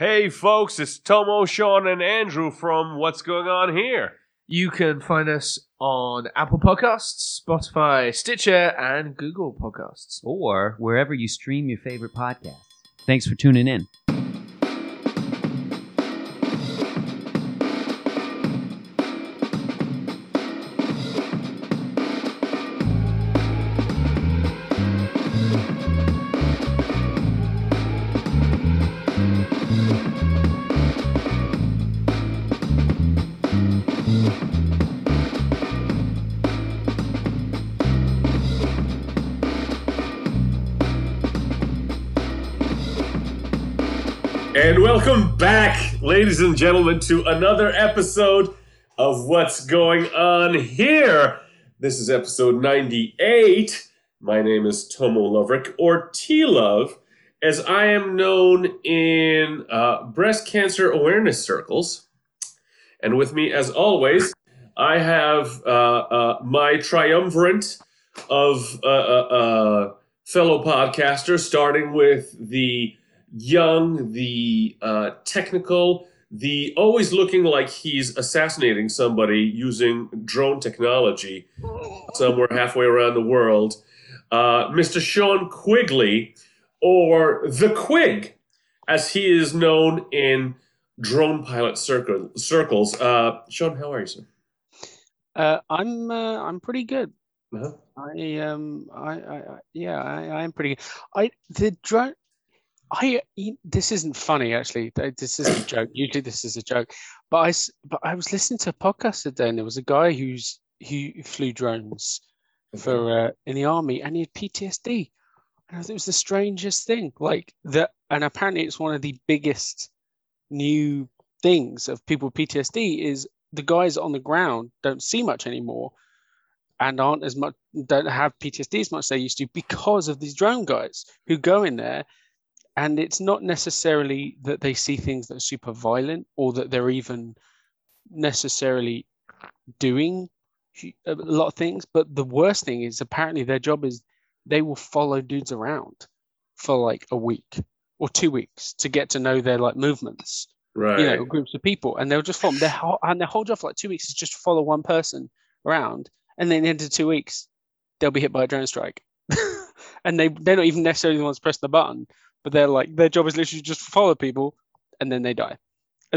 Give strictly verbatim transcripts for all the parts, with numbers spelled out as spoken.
Hey folks, it's Tomo, Sean, and Andrew from What's Going On Here. You can find us on Apple Podcasts, Spotify, Stitcher, and Google Podcasts. Or wherever you stream your favorite podcasts. Thanks for tuning in. And welcome back, ladies and gentlemen, to another episode of What's Going On Here. This is episode ninety-eight. My name is Tomo Lovric, or T-Love, as I am known in uh, breast cancer awareness circles. And with me, as always, I have uh, uh, my triumvirate of uh, uh, uh, fellow podcasters, starting with the young, the uh, technical, the always looking like he's assassinating somebody using drone technology somewhere halfway around the world, uh, Mister Sean Quigley, or The Quig, as he is known in drone pilot circle, circles. Uh, Sean, how are you, sir? Uh, I'm uh, I'm pretty good. Uh-huh. I um I, I, I yeah I am pretty good. I the drone. I this isn't funny actually. This isn't a joke. Usually this is a joke, but I but I was listening to a podcast today, and there was a guy who's who flew drones for uh, in the army, and he had P T S D. And I thought it was the strangest thing. Like that, and apparently it's one of the biggest new things of people with P T S D is the guys on the ground don't see much anymore, and aren't as much don't have P T S D as much as they used to because of these drone guys who go in there. And it's not necessarily that they see things that are super violent or that they're even necessarily doing a lot of things. But the worst thing is apparently their job is they will follow dudes around for like a week or two weeks to get to know their like movements, right? You know, groups of people. And they'll just follow them. Their whole, and their whole job for like two weeks is just to follow one person around. And then into two weeks, they'll be hit by a drone strike. And they, they're not even necessarily the ones pressing the button. But they're like, their job is literally just follow people, and then they die.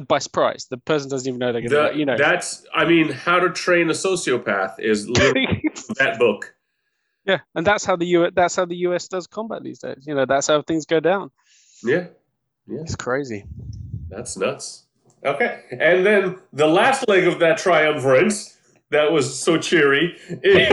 By surprise. The person doesn't even know they're going to die. You know. That's, I mean, How to Train a Sociopath is literally that book. Yeah, and that's how the U. That's how the U S does combat these days. You know, that's how things go down. Yeah, yeah. It's crazy. That's nuts. Okay, and then the last leg of that triumvirate that was so cheery is...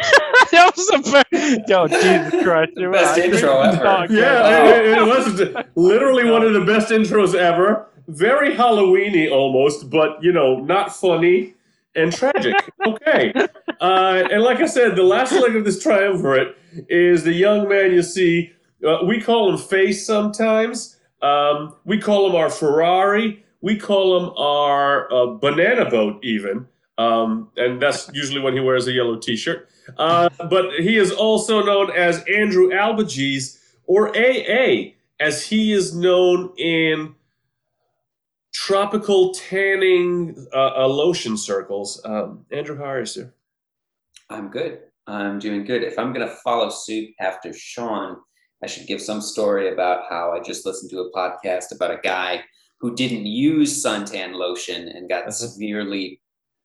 That was a very, yo, Jesus Christ. Best right. intro ever. Yeah, it, it was literally one of the best intros ever. Very Halloween-y almost, but, you know, not funny and tragic. Okay. Uh, and like I said, the last leg of this triumvirate is the young man you see. Uh, we call him Face sometimes. Um, we call him our Ferrari. We call him our uh, banana boat even. Um, and that's usually when he wears a yellow T-shirt. Uh, but he is also known as Andrew Albigese, or A A, as he is known in tropical tanning uh, lotion circles. Um, Andrew, how are you, sir? I'm good. I'm doing good. If I'm going to follow suit after Sean, I should give some story about how I just listened to a podcast about a guy who didn't use suntan lotion and got severely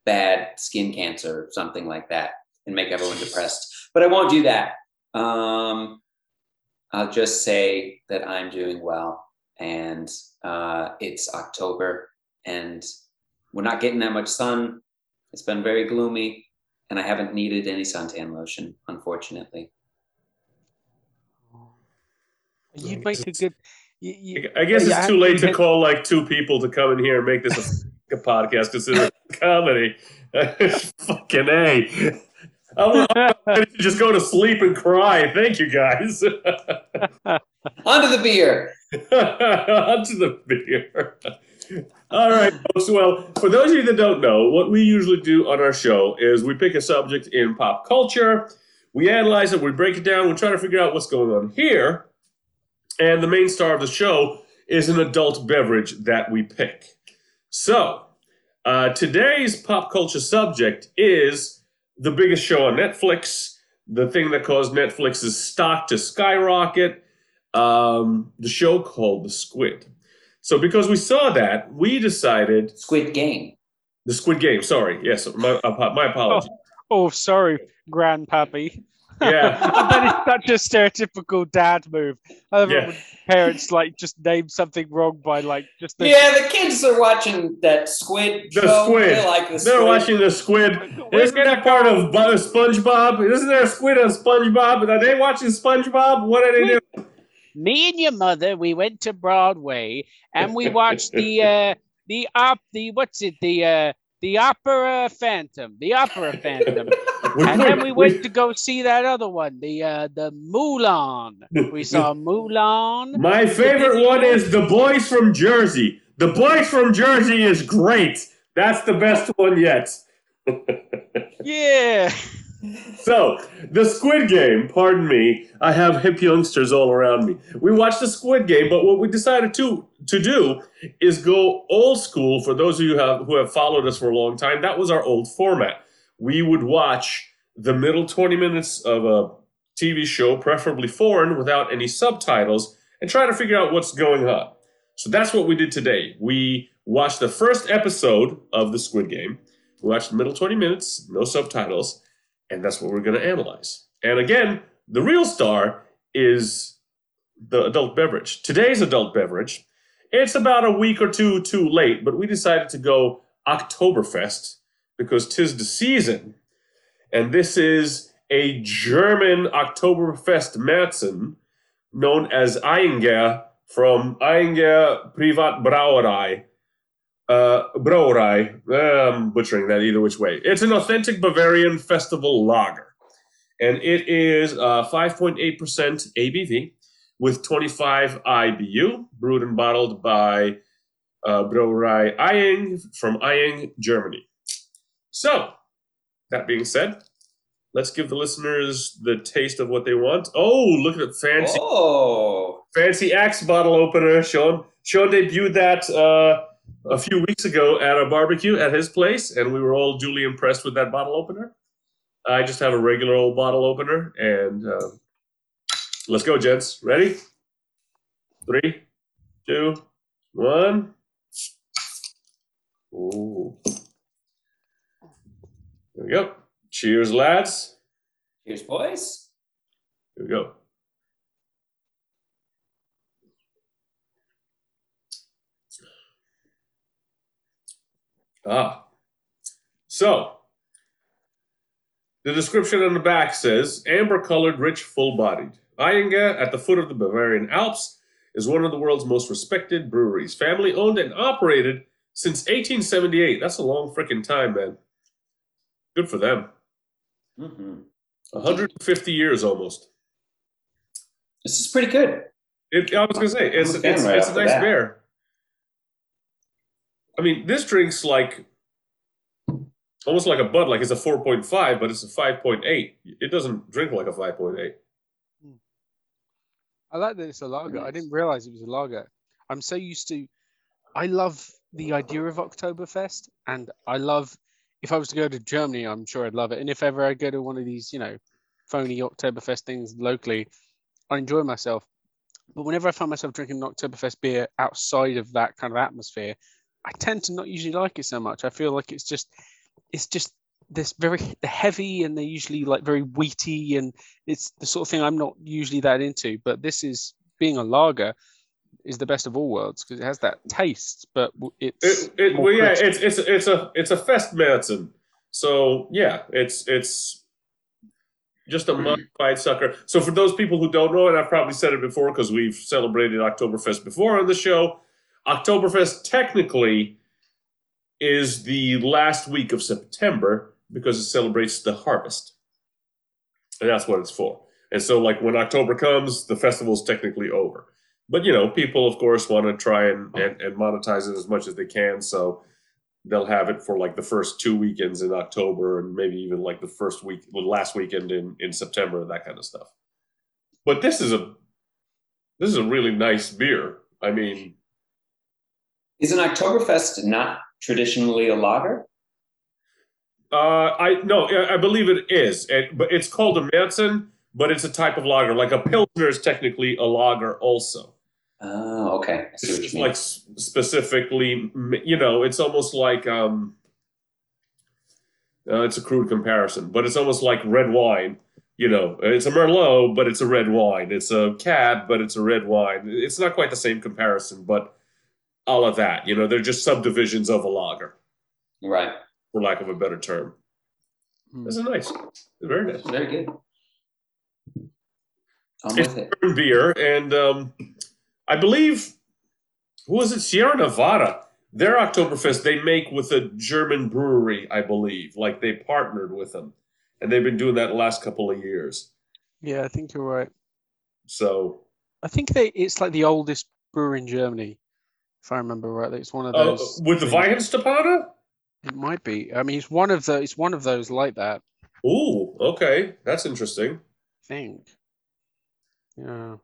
bad skin cancer, something like that, and make everyone depressed. But I won't do that. Um, I'll just say that I'm doing well, and uh, it's October, and we're not getting that much sun. It's been very gloomy, and I haven't needed any suntan lotion, unfortunately. You make a good. You, you, I guess it's too late to call like two people to come in here and make this a, a podcast. Consider it comedy. Fucking A. I'm ready to just go to sleep and cry. Thank you, guys. Onto the beer. Onto the beer. All right, folks. Well, for those of you that don't know, what we usually do on our show is we pick a subject in pop culture. We analyze it. We break it down. We try to figure out what's going on here. And the main star of the show is an adult beverage that we pick. So, uh, today's pop culture subject is the biggest show on Netflix, the thing that caused Netflix's stock to skyrocket, um, the show called The Squid. So because we saw that, we decided... Squid Game. The Squid Game, sorry. Yes, my, my apologies. Oh, oh sorry, Grandpappy. Yeah. I bet it's such a stereotypical dad move. I love yeah. when parents like just name something wrong by like just the Yeah, the kids are watching that squid the show. Squid. They like the They're squid. watching the squid. Isn't that part of SpongeBob? Isn't there a squid on SpongeBob? Are they watching SpongeBob? What are they Wait. doing? Me and your mother, we went to Broadway and we watched the uh the op the what's it, the uh the opera Phantom. The opera Phantom. And then we went to go see that other one, the uh, the Mulan. We saw Mulan. My favorite one is The Boys from Jersey. The Boys from Jersey is great. That's the best one yet. Yeah. So, The Squid Game, pardon me, I have hip youngsters all around me. We watched The Squid Game, but what we decided to to do is go old school. For those of you who have, who have followed us for a long time, that was our old format. We would watch the middle twenty minutes of a T V show, preferably foreign, without any subtitles, and try to figure out what's going on. So that's what we did today. We watched the first episode of The Squid Game. We watched the middle twenty minutes, no subtitles, and that's what we're going to analyze. And again, the real star is the adult beverage. Today's adult beverage, it's about a week or two too late, but we decided to go Oktoberfest, because 'tis the season, and this is a German Oktoberfest Märzen known as Ayinger from Ayinger Privatbrauerei. Uh, Brauerei, uh, I'm butchering that either which way. It's an authentic Bavarian festival lager, and it is uh, five point eight percent A B V with twenty-five I B U, brewed and bottled by uh, Brauerei Aying from Aying, Germany. So, that being said, let's give the listeners the taste of what they want. Oh, look at the fancy, oh. fancy Axe bottle opener. Sean, Sean debuted that uh, a few weeks ago at a barbecue at his place, and we were all duly impressed with that bottle opener. I just have a regular old bottle opener, and uh, let's go, gents. Ready? Three, two, one. Ooh. There we go. Cheers, lads. Cheers, boys. Here we go. Ah. So, the description on the back says, amber-colored, rich, full-bodied. Ayinger, at the foot of the Bavarian Alps, is one of the world's most respected breweries. Family-owned and operated since eighteen seventy-eight. That's a long frickin' time, man. Good for them. Mm-hmm. one hundred fifty years almost. This is pretty good. It, I was going to say, it's, it's, it's, right it's a nice that. beer. I mean, this drink's like, almost like a Bud, like it's a four point five, but it's a five point eight. It doesn't drink like a five point eight. I like that it's a lager. Yes. I didn't realize it was a lager. I'm so used to, I love the idea of Oktoberfest, and I love if I was to go to Germany, I'm sure I'd love it. And if ever I go to one of these, you know, phony Oktoberfest things locally, I enjoy myself. But whenever I find myself drinking an Oktoberfest beer outside of that kind of atmosphere, I tend to not usually like it so much. I feel like it's just, it's just this very heavy, and they're usually like very wheaty, and it's the sort of thing I'm not usually that into. But this is, being a lager, is the best of all worlds because it has that taste, but it's it, it, well, yeah, it's it's it's a it's a Festmärzen, so yeah, it's it's just a modified sucker. So for those people who don't know, and I've probably said it before because we've celebrated Oktoberfest before on the show, Oktoberfest technically is the last week of September because it celebrates the harvest, and that's what it's for. And so, like, when October comes, the festival's technically over. But, you know, people, of course, want to try and, and, and monetize it as much as they can. So they'll have it for like the first two weekends in October, and maybe even like the first week, last weekend in, in September, and that kind of stuff. But this is a this is a really nice beer. I mean, is an Oktoberfest not traditionally a lager? Uh, I no, I believe it is, it, but it's called a Märzen, but it's a type of lager. Like a Pilsner is technically a lager, also. Oh, okay. I see what it's you mean. Like specifically, you know, it's almost like um, uh, it's a crude comparison, but it's almost like red wine. You know, it's a Merlot, but it's a red wine. It's a Cab, but it's a red wine. It's not quite the same comparison, but all of that. You know, they're just subdivisions of a lager. Right. For lack of a better term. Mm. This is nice. Very nice. Very good. I'm it's with it. Beer, and um, I believe, who was it? Sierra Nevada. Their Oktoberfest, they make with a German brewery, I believe. Like, they partnered with them. And they've been doing that the last couple of years. Yeah, I think you're right. So, I think they it's like the oldest brewery in Germany, if I remember rightly. It's one of those. Uh, with the Weihenstephaner? It might be. I mean, it's one of the it's one of those like that. Ooh, okay, that's interesting. I think. Yeah.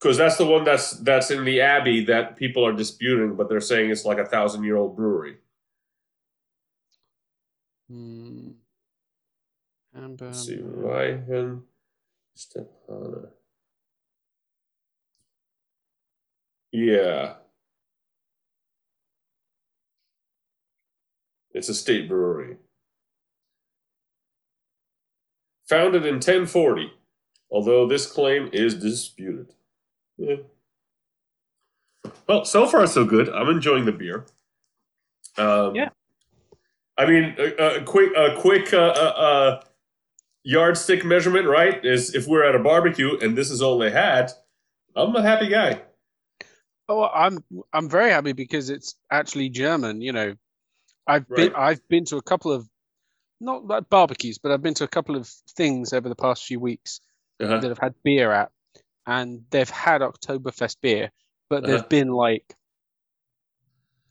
Because that's the one that's that's in the Abbey that people are disputing, but they're saying it's like a thousand year old brewery. Hmm. And, um, let's see, Weihenstephaner. Yeah. It's a state brewery. Founded in ten forty, although this claim is disputed. Yeah. Well, so far so good. I'm enjoying the beer. Um, yeah. I mean, a, a quick, a quick, uh, uh, uh yardstick measurement, right, is if we're at a barbecue and this is all they had, I'm a happy guy. Oh, I'm I'm very happy because it's actually German. You know, I've right. been I've been to a couple of not like barbecues, but I've been to a couple of things over the past few weeks uh-huh. that have had beer at, and they've had Oktoberfest beer, but uh-huh. there've been like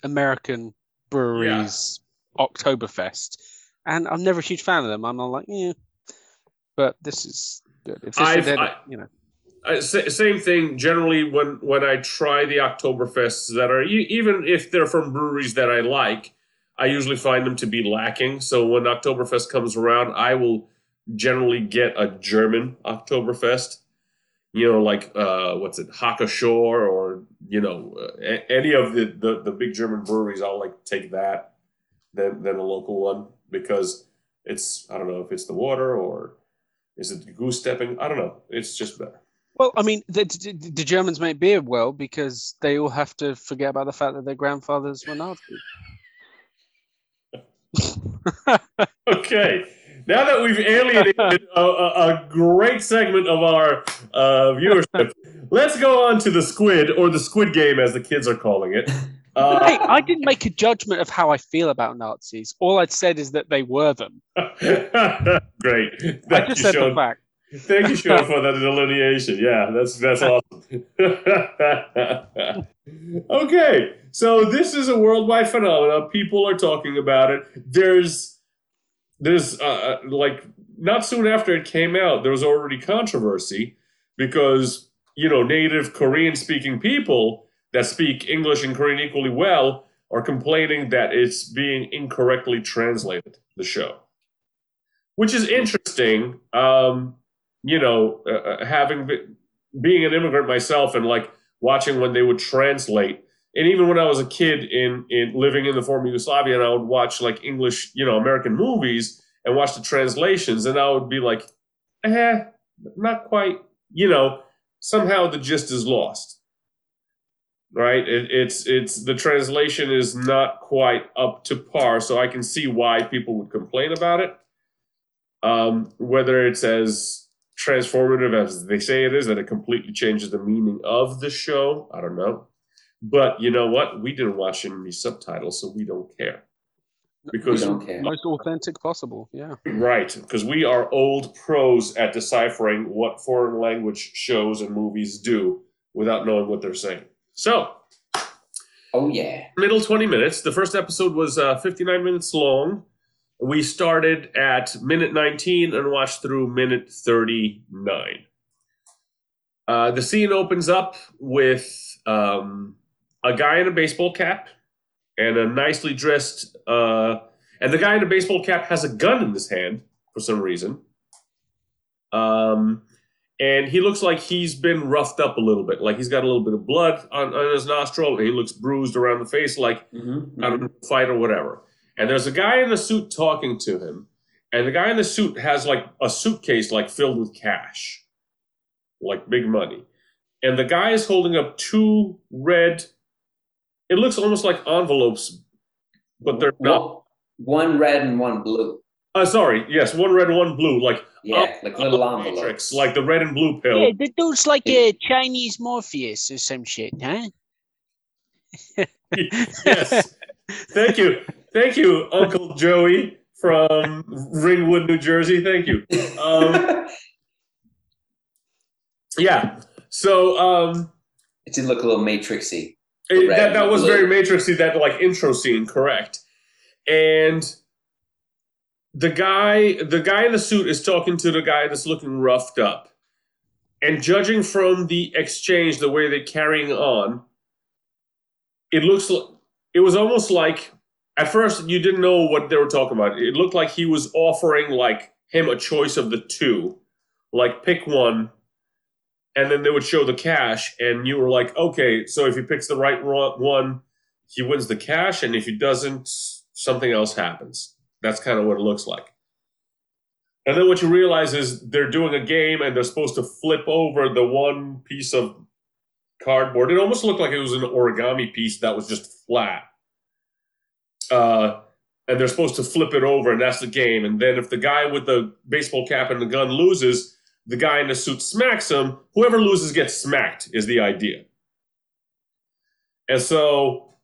American breweries yeah. Oktoberfest, and I'm never a huge fan of them. I'm like, yeah. But this is good. If this is, I, you know. I, same thing. Generally, when, when I try the Oktoberfests that are, even if they're from breweries that I like, I usually find them to be lacking. So when Oktoberfest comes around, I will generally get a German Oktoberfest. You know, like, uh, what's it, Hacker-Pschorr, or, you know, uh, any of the, the, the big German breweries, I'll, like, take that than, than a local one. Because it's, I don't know if it's the water or... Is it goose stepping? I don't know. It's just better. Well, I mean, the, the, the Germans make beer well because they all have to forget about the fact that their grandfathers were Nazis. Okay. Now that we've alienated a, a, a great segment of our uh, viewership, let's go on to the Squid, or the Squid Game as the kids are calling it. Uh, hey, I didn't make a judgment of how I feel about Nazis. All I'd said is that they were them. Great. Thank I just you, said Sean. The fact. Thank you, Sean, for that delineation. Yeah, that's that's awesome. Okay, so this is a worldwide phenomenon. People are talking about it. There's, there's uh, like, not soon after it came out, there was already controversy because, you know, native Korean-speaking people that speak English and Korean equally well are complaining that it's being incorrectly translated, the show. Which is interesting, um, you know, uh, having been, being an immigrant myself and like watching when they would translate. And even when I was a kid in, in living in the former Yugoslavia, and I would watch like English, you know, American movies and watch the translations, and I would be like, eh, not quite, you know, somehow the gist is lost. Right, it, it's it's the translation is not quite up to par, so I can see why people would complain about it. Um, whether it's as transformative as they say it is, that it completely changes the meaning of the show, I don't know. But you know what? We didn't watch any subtitles, so we don't care. Because we don't care. Most authentic possible, yeah. Right, because we are old pros at deciphering what foreign language shows and movies do without knowing what they're saying. So, oh yeah, middle twenty minutes. The first episode was uh, fifty-nine minutes long. We started at minute nineteen and watched through minute thirty-nine. Uh, the scene opens up with um, a guy in a baseball cap and a nicely dressed, uh, and the guy in a baseball cap has a gun in his hand for some reason. Um, and he looks like he's been roughed up a little bit. Like he's got a little bit of blood on, on his nostril, and he looks bruised around the face, like mm-hmm. I don't know, fight or whatever. And there's a guy in a suit talking to him. And the guy in the suit has like a suitcase like filled with cash, like big money. And the guy is holding up two red, it looks almost like envelopes, but they're not. One red and one blue. Uh, sorry, yes, one red and one blue. Like, yeah, like little envelopes. Matrix, like the red and blue pill. Yeah, the dude's like yeah. a Chinese Morpheus or some shit, huh? Yes. Thank you. Thank you, Uncle Joey. From Ringwood, New Jersey. Thank you. Um, yeah. So um, it did look a little Matrixy. It, that that was blue. Very Matrixy. That like intro scene, correct? And the guy, the guy in the suit is talking to the guy that's looking roughed up, and judging from the exchange, the way they're carrying on, it looks like it was almost like. At first, you didn't know what they were talking about. It looked like he was offering like him a choice of the two. Like, pick one, and then they would show the cash, and you were like, okay, so if he picks the right one, he wins the cash, and if he doesn't, something else happens. That's kind of what it looks like. And then what you realize is they're doing a game, and they're supposed to flip over the one piece of cardboard. It almost looked like it was an origami piece that was just flat. Uh, and they're supposed to flip it over, and that's the game. And then if the guy with the baseball cap and the gun loses, the guy in the suit smacks him. Whoever loses gets smacked is the idea. And so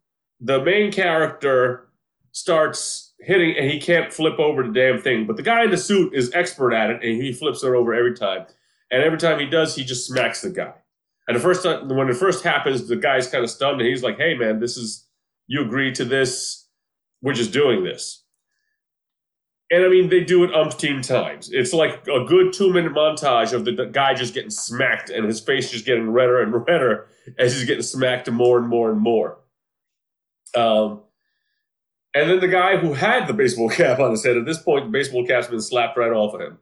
the main character starts hitting, and he can't flip over the damn thing. But the guy in the suit is expert at it, and he flips it over every time. And every time he does, he just smacks the guy. And the first time, when it first happens, the guy's kind of stunned, and he's like, hey, man, this is you agree to this. We're just doing this. And I mean, they do it umpteen times. It's like a good two-minute montage of the, the guy just getting smacked and his face just getting redder and redder as he's getting smacked more and more and more. Um, and then the guy who had the baseball cap on his head, at this point, the baseball cap's been slapped right off of him.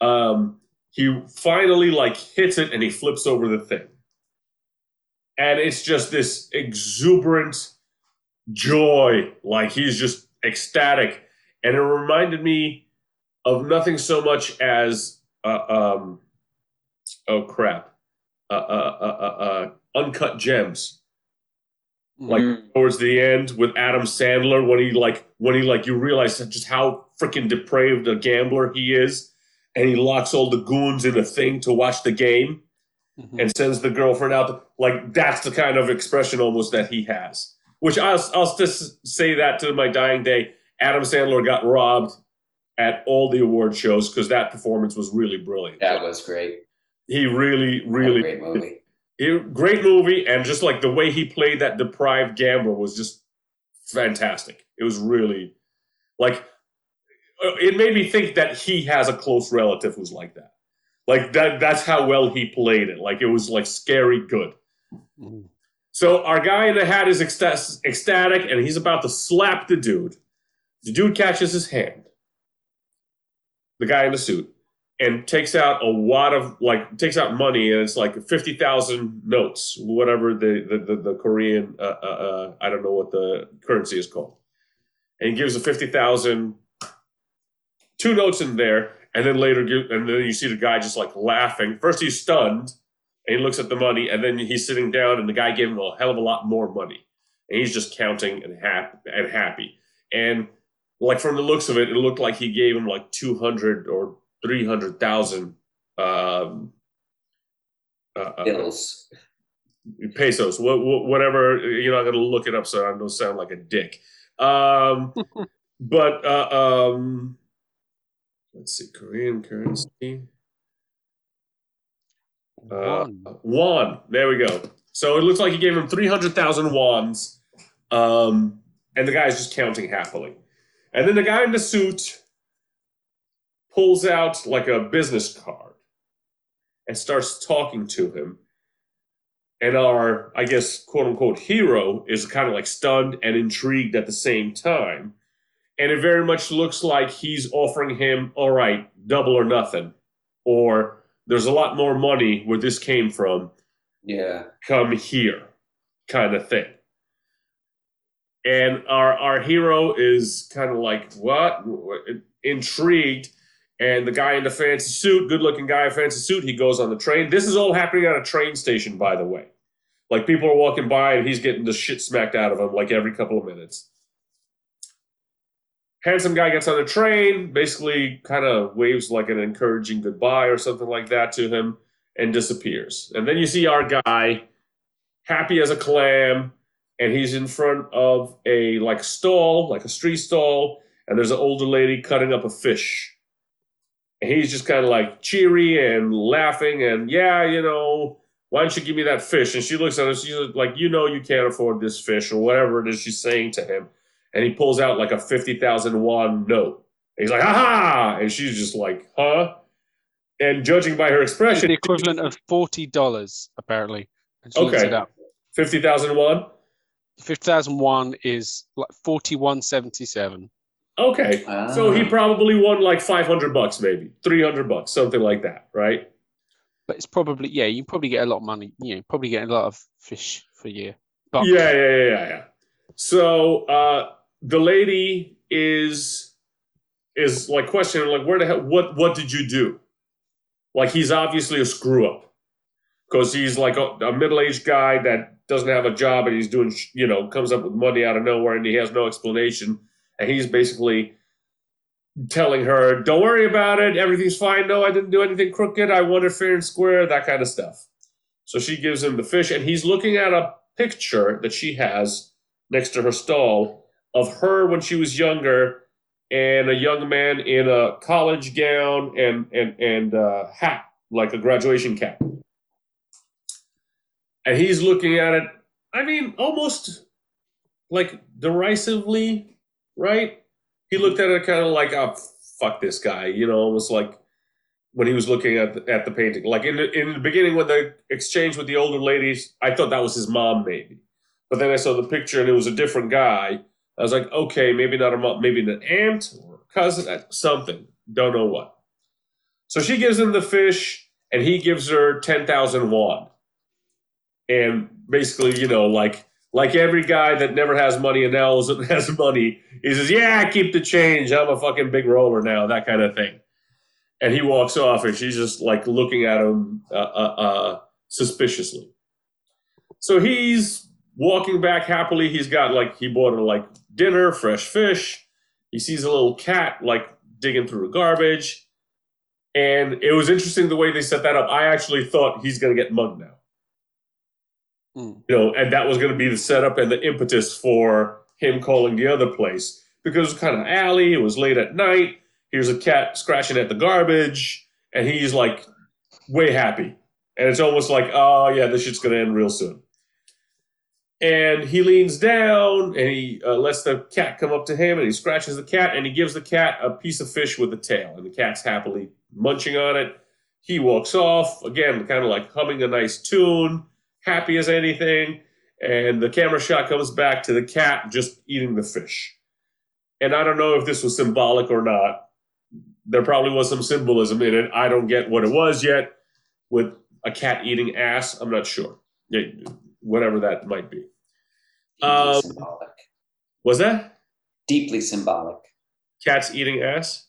Um, he finally, like, hits it and he flips over the thing. And it's just this exuberant joy, like he's just ecstatic, and it reminded me of nothing so much as uh, um oh crap uh uh uh, uh, uh Uncut Gems, like mm-hmm. towards the end with Adam Sandler, when he like when he like you realize just how freaking depraved a gambler he is, and he locks all the goons in a thing to watch the game mm-hmm. and sends the girlfriend out. Like that's the kind of expression almost that he has. Which I'll, I'll just say that to my dying day, Adam Sandler got robbed at all the award shows because that performance was really brilliant. That was great. He really, really... Great movie. It, great movie, and just like the way he played that deprived gambler was just fantastic. It was really... Like, it made me think that he has a close relative who's like that. Like, that that's how well he played it. Like, it was like scary good. Mm-hmm. So our guy in the hat is ecstatic, and he's about to slap the dude. The dude catches his hand, the guy in the suit, and takes out a wad of, like, takes out money, and it's like fifty thousand notes, whatever the, the, the, the Korean, uh, uh, uh, I don't know what the currency is called. And he gives the fifty thousand, two notes in there, and then later, give, and then you see the guy just, like, laughing. First he's stunned. And he looks at the money, and then he's sitting down, and the guy gave him a hell of a lot more money. And he's just counting and happy. And, happy. and like from the looks of it, it looked like he gave him like two hundred or three hundred thousand um, uh, bills. Pesos, whatever. You're not going to look it up, so I don't sound like a dick. Um, but uh, um, let's see, Korean currency. Uh, won. There we go. So it looks like he gave him three hundred thousand wands. Um, and the guy's just counting happily. And then the guy in the suit pulls out like a business card and starts talking to him. And our, I guess, quote-unquote hero is kind of like stunned and intrigued at the same time. And it very much looks like he's offering him, all right, double or nothing. Or there's a lot more money where this came from. Yeah. Come here kind of thing. And our, our hero is kind of like, what? Intrigued. And the guy in the fancy suit, good-looking guy in fancy suit, he goes on the train. This is all happening at a train station, by the way. Like, people are walking by, and he's getting the shit smacked out of him, like, every couple of minutes. Handsome guy gets on the train, basically kind of waves, like, an encouraging goodbye or something like that to him, and disappears. And then you see our guy, happy as a clam, and he's in front of a, like, stall, like a street stall, and there's an older lady cutting up a fish. And he's just kind of like cheery and laughing and, yeah, you know, why don't you give me that fish? And she looks at him, she's like, you know, you can't afford this fish, or whatever it is she's saying to him. And he pulls out like a fifty thousand won note. And he's like, aha! And she's just like, huh? And judging by her expression... the equivalent of forty dollars, apparently. Okay. fifty thousand won? fifty thousand won is like forty-one seventy-seven. Okay, ah. So he probably won like five hundred bucks, maybe three hundred bucks, something like that, right? But it's probably, yeah, you probably get a lot of money, you know, probably get a lot of fish for a year. Bucks. Yeah, yeah, yeah, yeah, yeah. So uh, the lady is is like questioning, like, where the hell, what, what did you do? Like, he's obviously a screw up because he's like a, a middle-aged guy that doesn't have a job and he's doing, you know, comes up with money out of nowhere and he has no explanation. And he's basically telling her, don't worry about it. Everything's fine. No, I didn't do anything crooked. I won it fair and square, that kind of stuff. So she gives him the fish. And he's looking at a picture that she has next to her stall of her when she was younger and a young man in a college gown and, and, and a hat, like a graduation cap. And he's looking at it, I mean, almost like derisively. Right? He looked at it kind of like, oh, fuck this guy, you know, almost like when he was looking at the, at the painting. Like in the, in the beginning, when they exchanged with the older ladies, I thought that was his mom, maybe. But then I saw the picture and it was a different guy. I was like, okay, maybe not a mom, maybe an aunt or a cousin, something. Don't know what. So she gives him the fish and he gives her ten thousand won. And basically, you know, like, Like every guy that never has money and now has money, he says, yeah, keep the change. I'm a fucking big roller now, that kind of thing. And he walks off and she's just like looking at him uh, uh, uh, suspiciously. So he's walking back happily. He's got like, he bought her like dinner, fresh fish. He sees a little cat like digging through the garbage. And it was interesting the way they set that up. I actually thought he's going to get mugged now. You know, and that was going to be the setup and the impetus for him calling the other place because it was kind of alley. It was late at night. Here's a cat scratching at the garbage, and he's like way happy. And it's almost like, oh yeah, this shit's going to end real soon. And he leans down and he uh, lets the cat come up to him, and he scratches the cat, and he gives the cat a piece of fish with a tail, and the cat's happily munching on it. He walks off again, kind of like humming a nice tune. Happy as anything, and the camera shot comes back to the cat just eating the fish. And I don't know if this was symbolic or not. There probably was some symbolism in it. I don't get what it was yet with a cat eating ass. I'm not sure. It, whatever that might be. Um, symbolic. Was that? Deeply symbolic. Cats eating ass?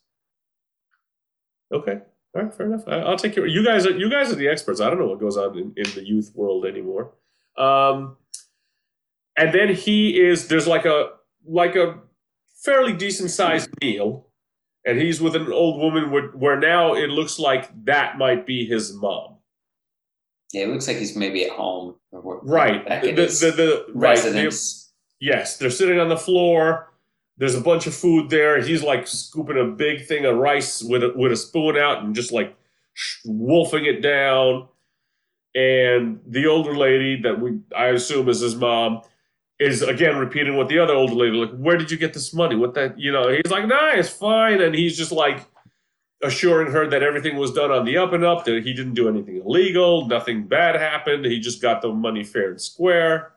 Okay. All right, fair enough. I'll take your. You guys are you guys are the experts. I don't know what goes on in, in the youth world anymore. Um, and then he is there's like a like a fairly decent sized meal, and he's with an old woman where, where now it looks like that might be his mom. Yeah, it looks like he's maybe at home. Or right. Back in the, his the, the, residence. Right. They're, yes, they're sitting on the floor. There's a bunch of food there. He's like scooping a big thing of rice with a, with a spoon out and just like wolfing it down. And the older lady that we I assume is his mom is again repeating what the other older lady like. Where did you get this money? What that you know? He's like, nah, it's fine. And he's just like, assuring her that everything was done on the up and up, that he didn't do anything illegal, nothing bad happened, he just got the money fair and square.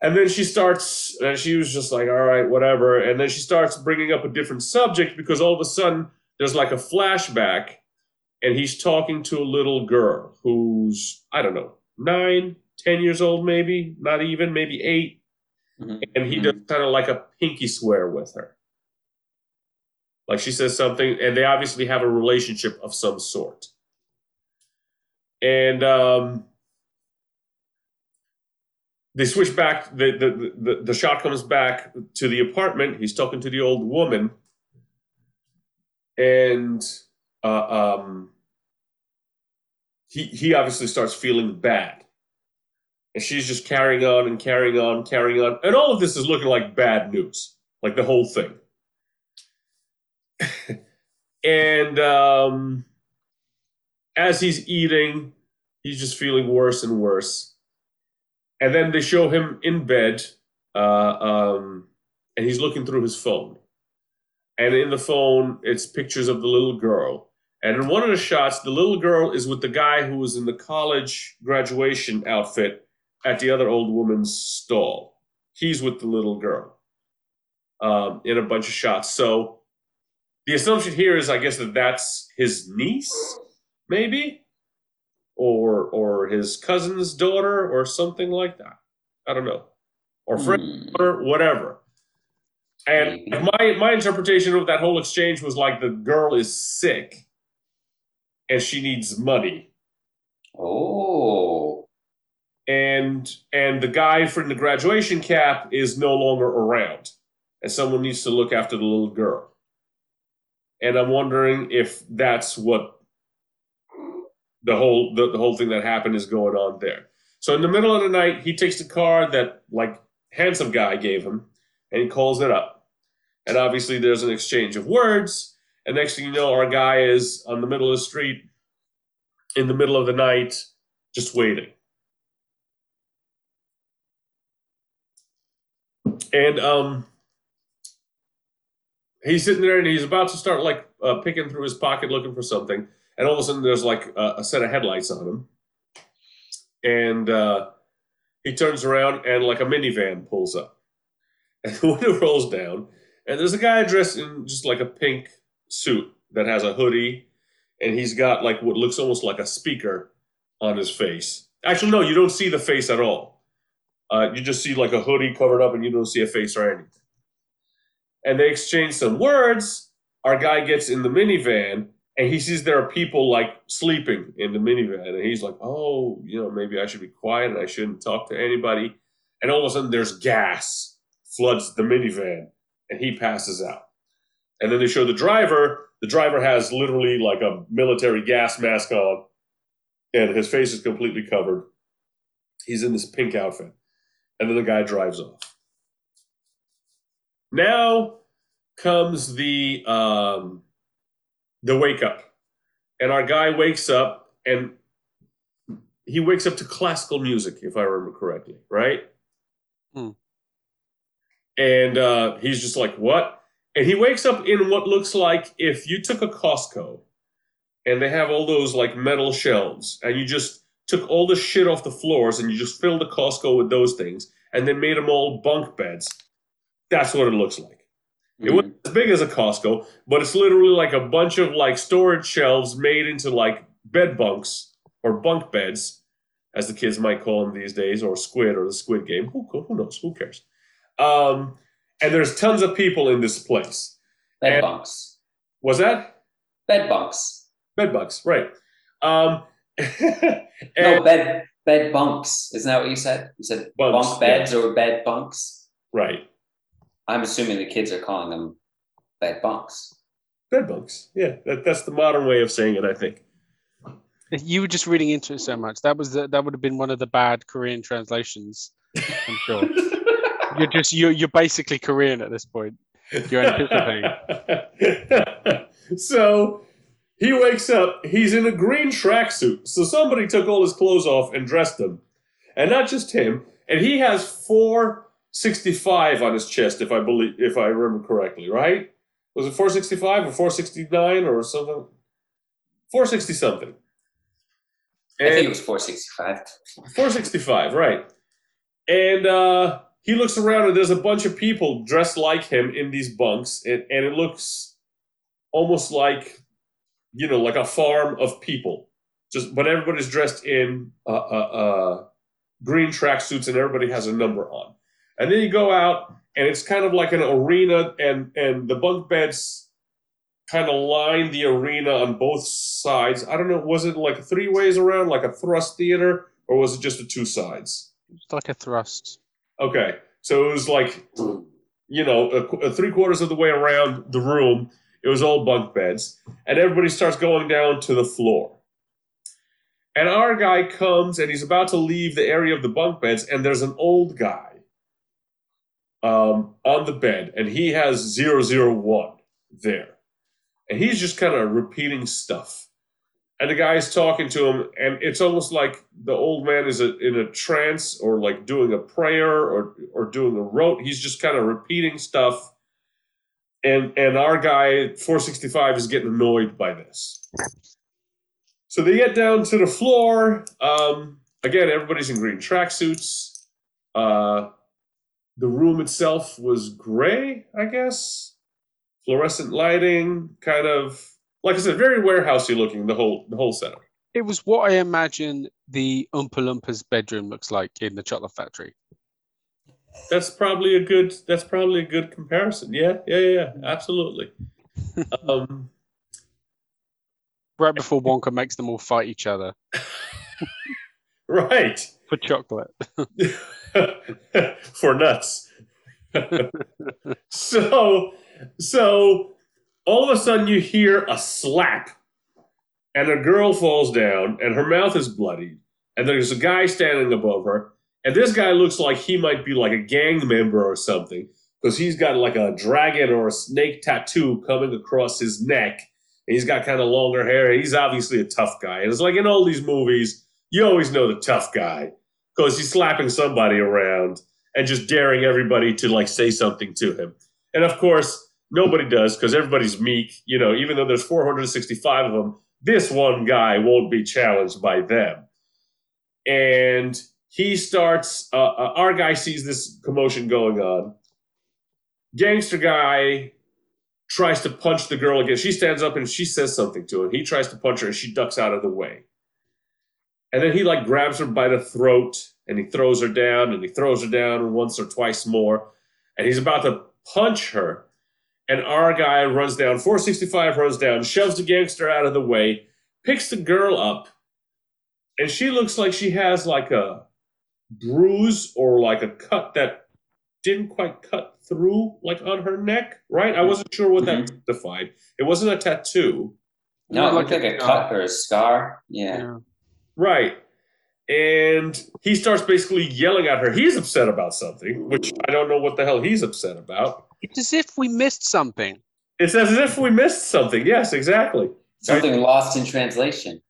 And then she starts, and she was just like, all right, whatever. And then she starts bringing up a different subject, because all of a sudden there's like a flashback, and he's talking to a little girl who's, I don't know, nine, ten years old, maybe, not even, maybe eight. Mm-hmm. And he does kind of like a pinky swear with her. Like she says something, and they obviously have a relationship of some sort. And um, they switch back, the, the, the, the shot comes back to the apartment. He's talking to the old woman. And uh, um, he, he obviously starts feeling bad. And she's just carrying on and carrying on, carrying on. And all of this is looking like bad news, like the whole thing. And um, as he's eating, he's just feeling worse and worse. And then they show him in bed, uh, um, and he's looking through his phone. And in the phone, it's pictures of the little girl. And in one of the shots, the little girl is with the guy who was in the college graduation outfit at the other old woman's stall. He's with the little girl um, in a bunch of shots. So the assumption here is, I guess, that that's his niece, maybe, or or his cousin's daughter or something like that. I don't know, or friend mm. or whatever. And maybe. my my interpretation of that whole exchange was like the girl is sick and she needs money. Oh, and and the guy from the graduation cap is no longer around, and someone needs to look after the little girl. And I'm wondering if that's what the whole the, the whole thing that happened is going on there. So in the middle of the night, he takes the car that like handsome guy gave him and he calls it up. And obviously there's an exchange of words. And next thing you know, our guy is on the middle of the street in the middle of the night, just waiting. And um he's sitting there and he's about to start like uh, picking through his pocket looking for something. And all of a sudden there's like a, a set of headlights on him. And uh, he turns around and like a minivan pulls up. And the window rolls down. And there's a guy dressed in just like a pink suit that has a hoodie. And he's got like what looks almost like a speaker on his face. Actually, no, you don't see the face at all. Uh, you just see like a hoodie covered up and you don't see a face or anything. And they exchange some words. Our guy gets in the minivan and he sees there are people like sleeping in the minivan. And he's like, oh, you know, maybe I should be quiet and I shouldn't talk to anybody. And all of a sudden there's gas floods the minivan and he passes out. And then they show the driver. The driver has literally like a military gas mask on and his face is completely covered. He's in this pink outfit. And then the guy drives off. Now comes the um, the wake up, and our guy wakes up, and he wakes up to classical music, if I remember correctly, right? Hmm. And uh, he's just like, what? And he wakes up in what looks like if you took a Costco, and they have all those like metal shelves, and you just took all the shit off the floors, and you just filled the Costco with those things, and then made them all bunk beds. That's what it looks like. It wasn't as big as a Costco, but it's literally like a bunch of like storage shelves made into like bed bunks or bunk beds, as the kids might call them these days, or Squid or the Squid Game. Who, who knows? Who cares? Um, and there's tons of people in this place. Bed and, bunks. Was that? Bed bunks. Bed bunks, right. Um, and, no, bed bed bunks. Isn't that what you said? You said bunks, bunk beds yeah. or bed bunks? Right. I'm assuming the kids are calling them bed bunks. Bed bunks, yeah. That, that's the modern way of saying it, I think. You were just reading into it so much. That was the, that would have been one of the bad Korean translations, I'm sure. You're just you're you're basically Korean at this point. You're anticipating. So he wakes up. He's in a green tracksuit. So somebody took all his clothes off and dressed him, and not just him. And he has four sixty-five on his chest, if I believe, if I remember correctly, right? was it four sixty-five or four sixty-nine or something? four sixty something. And I think it was four sixty-five. four sixty-five, right. And uh, he looks around and there's a bunch of people dressed like him in these bunks. And, and it looks almost like, you know, like a farm of people. Just, but everybody's dressed in uh, uh, uh, green tracksuits and everybody has a number on. And then you go out and it's kind of like an arena, and, and the bunk beds kind of line the arena on both sides. I don't know, was it like three ways around, like a thrust theater, or was it just the two sides? It's like a thrust. Okay, so it was like, you know, a, a three quarters of the way around the room. It was all bunk beds, and everybody starts going down to the floor. And our guy comes, and he's about to leave the area of the bunk beds, and there's an old guy um, on the bed, and he has zero zero one there. And he's just kind of repeating stuff. And the guy's talking to him, and it's almost like the old man is a, in a trance or like doing a prayer or or doing a rote. He's just kind of repeating stuff. And and our guy, four sixty-five, is getting annoyed by this. So they get down to the floor. Um, again, everybody's in green tracksuits. Uh, the room itself was gray, I guess. Fluorescent lighting, kind of, like I said, very warehousey looking, the whole the whole setup. It was what I imagine the Oompa Loompa's bedroom looks like in the Chocolate Factory. That's probably a good. That's probably a good comparison. Yeah, yeah, yeah, absolutely. Um, right before Wonka makes them all fight each other, right? For chocolate, for nuts. so, so all of a sudden you hear a slap, and a girl falls down, and her mouth is bloodied, and there's a guy standing above her. And this guy looks like he might be like a gang member or something, because he's got like a dragon or a snake tattoo coming across his neck. And he's got kind of longer hair. He's obviously a tough guy. And it's like in all these movies, you always know the tough guy because he's slapping somebody around and just daring everybody to like say something to him. And of course, nobody does because everybody's meek. You know, even though there's four hundred sixty-five of them, this one guy won't be challenged by them. And he starts, uh, uh, our guy sees this commotion going on. Gangster guy tries to punch the girl again. She stands up and she says something to him. He tries to punch her and she ducks out of the way. And then he like grabs her by the throat and he throws her down and he throws her down once or twice more. And he's about to punch her. And our guy runs down, four sixty-five runs down, shoves the gangster out of the way, picks the girl up. And she looks like she has like a bruise or like a cut that didn't quite cut through, like on her neck, right? I wasn't sure what that mm-hmm. defined. It wasn't a tattoo. No, it looked like a cut or a scar. Yeah. yeah. Right. And he starts basically yelling at her. He's upset about something, which I don't know what the hell he's upset about. It's as if we missed something. It's as if we missed something. Yes, exactly. Something right? Lost in translation.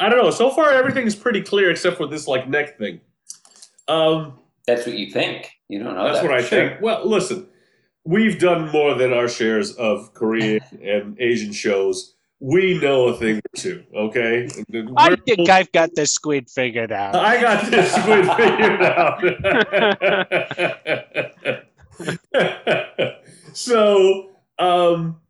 I don't know. So far, everything is pretty clear except for this like neck thing. Um, that's what you think. You don't know. That's that what I sure. think. Well, listen, we've done more than our shares of Korean and Asian shows. We know a thing or two. Okay. I We're, think I've got the squid figured out. I got this squid figured out. So um,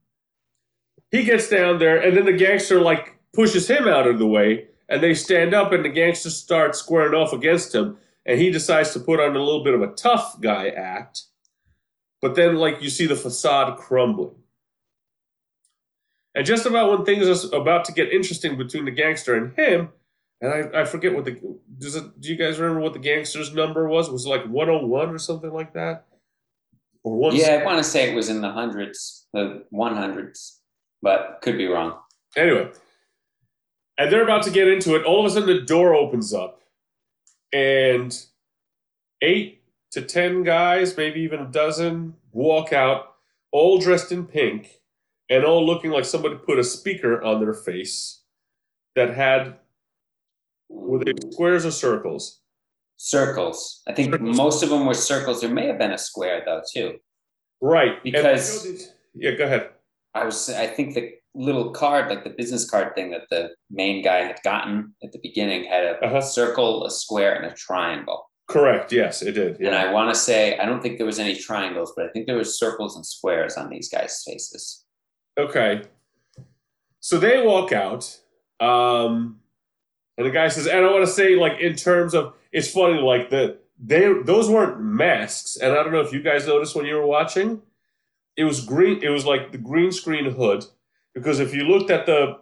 he gets down there, and then the gangster like. pushes him out of the way, and they stand up, and the gangster starts squaring off against him, and he decides to put on a little bit of a tough guy act, but then, like, you see the facade crumbling. And just about when things are about to get interesting between the gangster and him, and I, I forget what the... Does it, do you guys remember what the gangster's number was? Was it like one oh one or something like that? Or one yeah, I want to say it was in the hundreds, the one hundreds, but could be wrong. Anyway... And they're about to get into it. All of a sudden, the door opens up. And eight to ten guys, maybe even a dozen, walk out, all dressed in pink, and all looking like somebody put a speaker on their face that had, were they squares or circles? Circles. I think circles. Most of them were circles. There may have been a square, though, too. Right. Because and, yeah, go ahead. I was, I think the little card, like the business card thing that the main guy had gotten at the beginning had a uh-huh. circle, a square, and a triangle. Correct. Yes, it did. Yeah. And I want to say, I don't think there was any triangles, but I think there was circles and squares on these guys' faces. Okay. So they walk out. Um, and the guy says, and I want to say, like, in terms of, it's funny, like, the they those weren't masks. And I don't know if you guys noticed when you were watching. It was green. It was like the green screen hood, because if you looked at the,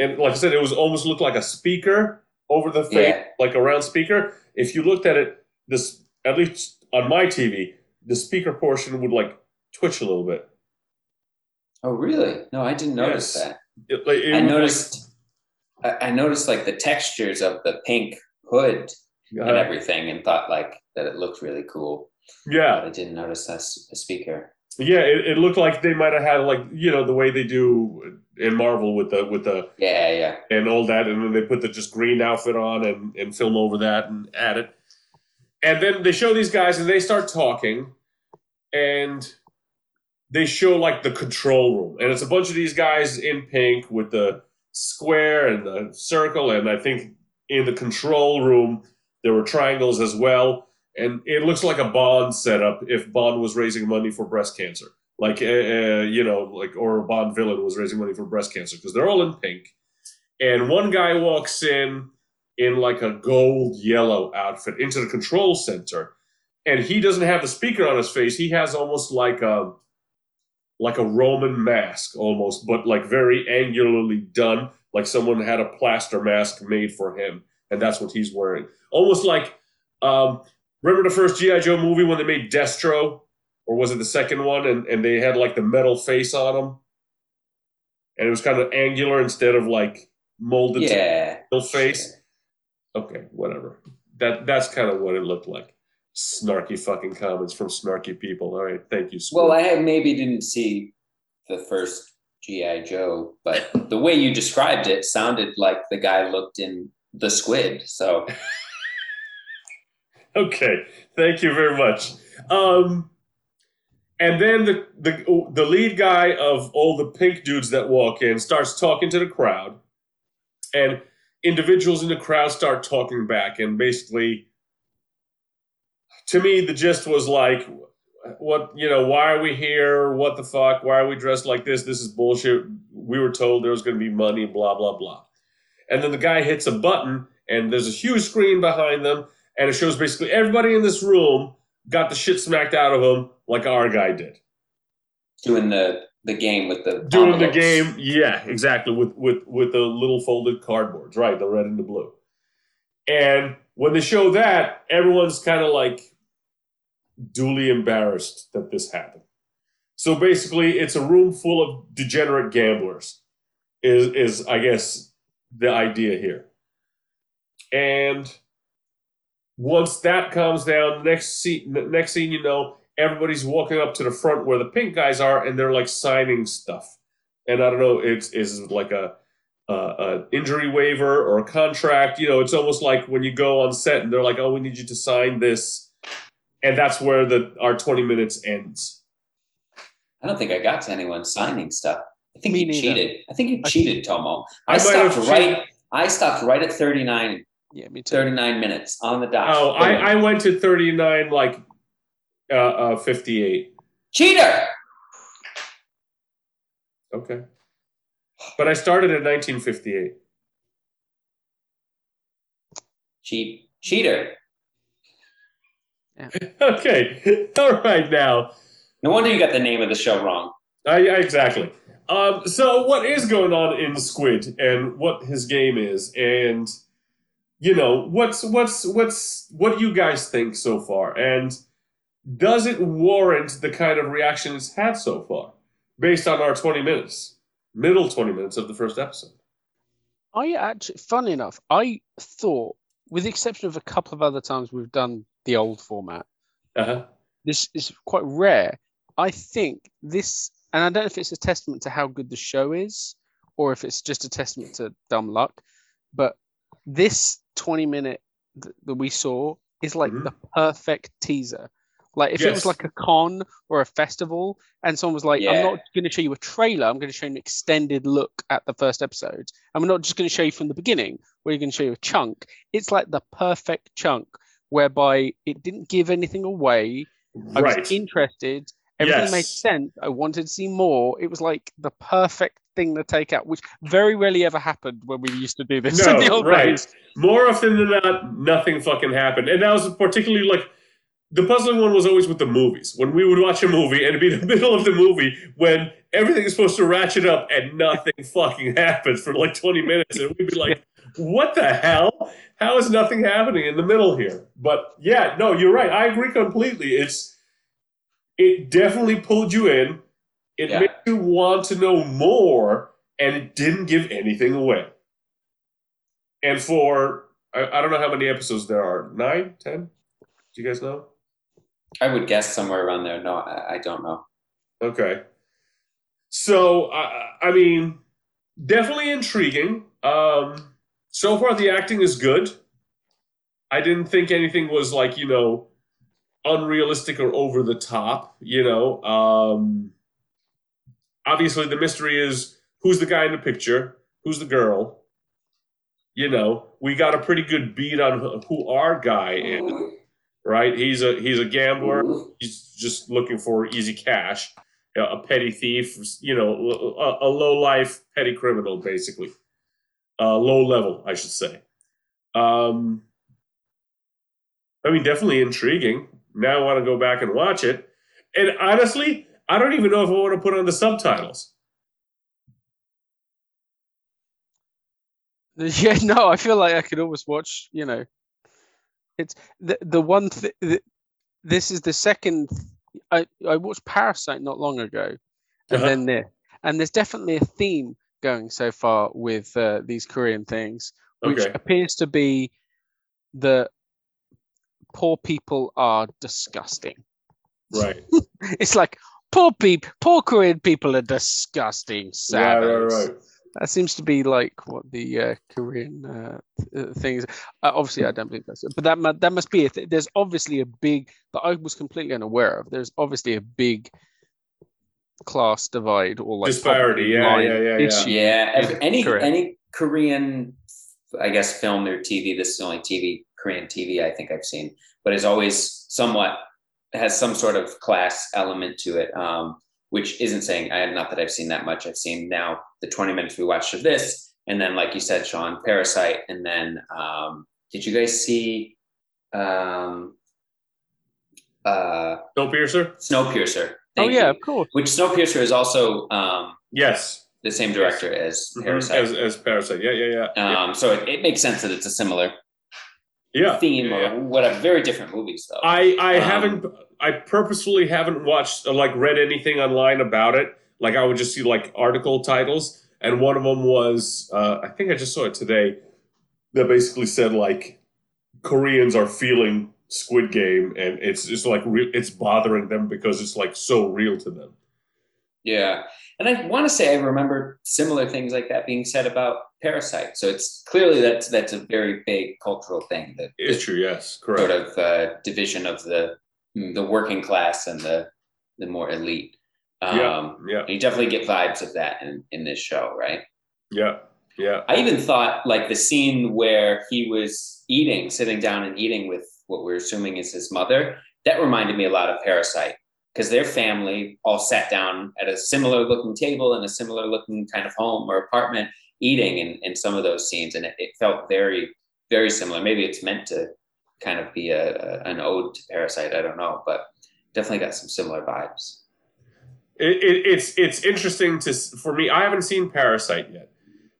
and like I said, it was almost looked like a speaker over the thing, yeah. like a round speaker. If you looked at it, this at least on my T V, the speaker portion would like twitch a little bit. Oh, really? No, I didn't notice yes. that. It, like, it I noticed. Like, I noticed like the textures of the pink hood uh, and everything, and thought like that it looked really cool. Yeah, but I didn't notice that a speaker. Yeah, it, it looked like they might have had, like, you know, the way they do in Marvel with the with the yeah yeah and all that, and then they put the just green outfit on and, and film over that and add it, and then they show these guys and they start talking, and they show like the control room, and it's a bunch of these guys in pink with the square and the circle, and I think in the control room there were triangles as well. And it looks like a Bond setup if Bond was raising money for breast cancer. Like, uh, uh, you know, like, or a Bond villain was raising money for breast cancer, because they're all in pink. And one guy walks in in like a gold yellow outfit into the control center. And he doesn't have the speaker on his face. He has almost like a, like a Roman mask almost, but like very angularly done. Like someone had a plaster mask made for him. And that's what he's wearing. Almost like... Um, Remember the first G I. Joe movie when they made Destro? Or was it the second one? And, and they had, like, the metal face on them? And it was kind of angular instead of, like, molded yeah. to metal face? Yeah. Okay, whatever. That That's kind of what it looked like. Snarky fucking comments from snarky people. All right, thank you, Squid. Well, I maybe didn't see the first G I. Joe, but the way you described it sounded like the guy looked in The Squid, so... Okay, thank you very much. Um, and then the, the the lead guy of all the pink dudes that walk in starts talking to the crowd, and individuals in the crowd start talking back. And basically, to me, the gist was like, what, you know, why are we here? What the fuck? Why are we dressed like this? This is bullshit. We were told there was going to be money, blah, blah, blah. And then the guy hits a button, and there's a huge screen behind them. And it shows basically everybody in this room got the shit smacked out of them like our guy did. Doing the, the game with the... Doing envelopes. The game, yeah, exactly, with, with, with the little folded cardboards, right, the red and the blue. And when they show that, everyone's kind of like duly embarrassed that this happened. So basically, it's a room full of degenerate gamblers is, is I guess, the idea here. And... Once that calms down, next scene, next scene, you know, everybody's walking up to the front where the pink guys are, and they're like signing stuff. And I don't know, it's is like a uh, an injury waiver or a contract. You know, it's almost like when you go on set and they're like, "Oh, we need you to sign this," and that's where the our twenty minutes ends. I don't think I got to anyone signing stuff. I think Me you neither. cheated. I think you I cheated, cheated, Tomo. I, I stopped right. Cheated. I stopped right at thirty-nine. Yeah, me too. thirty-nine minutes on the dot. Oh, I, I went to thirty-nine, like uh, uh, fifty-eight. Cheater! Okay. But I started at nineteen fifty-eight. Cheat. Cheater. Yeah. Okay. All right, now. No wonder you got the name of the show wrong. I, I, exactly. Um, so what is going on in Squid and what his game is, and... You know, what's what's what's what do you guys think so far? And does it warrant the kind of reaction it's had so far based on our twenty minutes, middle twenty minutes of the first episode? I actually, funny enough, I thought, with the exception of a couple of other times we've done the old format, uh-huh. this is quite rare. I think this, and I don't know if it's a testament to how good the show is or if it's just a testament to dumb luck, but this twenty minute th- that we saw is like mm-hmm. the perfect teaser Like if yes. it was like a con or a festival and someone was like, yeah. I'm not going to show you a trailer. I'm going to show you an extended look at the first episode. And we're not just going to show you from the beginning. We're going to show you a chunk. It's like the perfect chunk whereby it didn't give anything away. I right. was interested. Everything yes. made sense. I wanted to see more. It was like the perfect thing to take out, which very rarely ever happened when we used to do this no, in the old right. days. More often than not, nothing fucking happened. And that was particularly like, the puzzling one was always with the movies. When we would watch a movie, and it'd be in the middle of the movie when everything is supposed to ratchet up and nothing fucking happens for like twenty minutes. And we'd be like, what the hell? How is nothing happening in the middle here? But yeah, no, you're right. I agree completely. It's It definitely pulled you in. It yeah. made you want to know more, and it didn't give anything away. And for, I, I don't know how many episodes there are. Nine? Ten? Do you guys know? I would guess somewhere around there. No, I, I don't know. Okay. So, I, I mean, definitely intriguing. Um, so far, the acting is good. I didn't think anything was like, you know, unrealistic or over the top, you know. Um, obviously, the mystery is who's the guy in the picture, who's the girl. You know, we got a pretty good beat on who our guy is, right? He's a he's a gambler. He's just looking for easy cash, a petty thief, you know, a, a low life petty criminal, basically, uh, low level, I should say. Um, I mean, definitely intriguing. Now I want to go back and watch it. And honestly, I don't even know if I want to put on the subtitles. Yeah, no, I feel like I could always watch, you know. It's the the one thing, this is the second, I, I watched Parasite not long ago, and uh-huh. then there. And there's definitely a theme going so far with uh, these Korean things, which okay. appears to be the poor people are disgusting. Right. It's like, poor people, poor Korean people are disgusting. Savage. Yeah, right, right. That seems to be like what the uh, Korean uh, th- things. Uh, obviously, I don't believe that, but that mu- that must be. A th- there's obviously a big that I was completely unaware of. There's obviously a big class divide or like disparity. Yeah, yeah, yeah, yeah. Yeah. If any Korea. any Korean, I guess, film or T V. This is the only T V Korean T V I think I've seen, but is always somewhat has some sort of class element to it. Um, Which isn't saying, I not that I've seen that much. I've seen now the twenty minutes we watched of this, and then, like you said, Sean, Parasite, and then um, did you guys see um, uh, Snowpiercer? Snowpiercer. Thank oh yeah, you. Of course. Which Snowpiercer is also um, yes the same director yes. as Parasite. Mm-hmm. As, as Parasite, yeah, yeah, yeah. Um, yeah. So it, it makes sense that it's a similar yeah. theme, yeah, yeah. or whatever. Very different movies, though. I I um, haven't. I purposefully haven't watched, or like read anything online about it. Like I would just see like article titles, and one of them was, uh, I think I just saw it today, that basically said like Koreans are feeling Squid Game, and it's just like re- it's bothering them because it's like so real to them. Yeah, and I want to say I remember similar things like that being said about Parasite. So it's clearly that's that's a very big cultural thing. That it's true. Yes, correct. Sort of uh, division of the. the working class and the the more elite. Um, yeah, yeah. You definitely get vibes of that in, in this show, right? Yeah, yeah. I even thought like the scene where he was eating, sitting down and eating with what we're assuming is his mother, that reminded me a lot of Parasite because their family all sat down at a similar looking table in a similar looking kind of home or apartment eating in, in some of those scenes. And it, it felt very, very similar. Maybe it's meant to kind of be a, a an ode to Parasite. I don't know, but definitely got some similar vibes. It, it, it's it's interesting to for me. I haven't seen Parasite yet,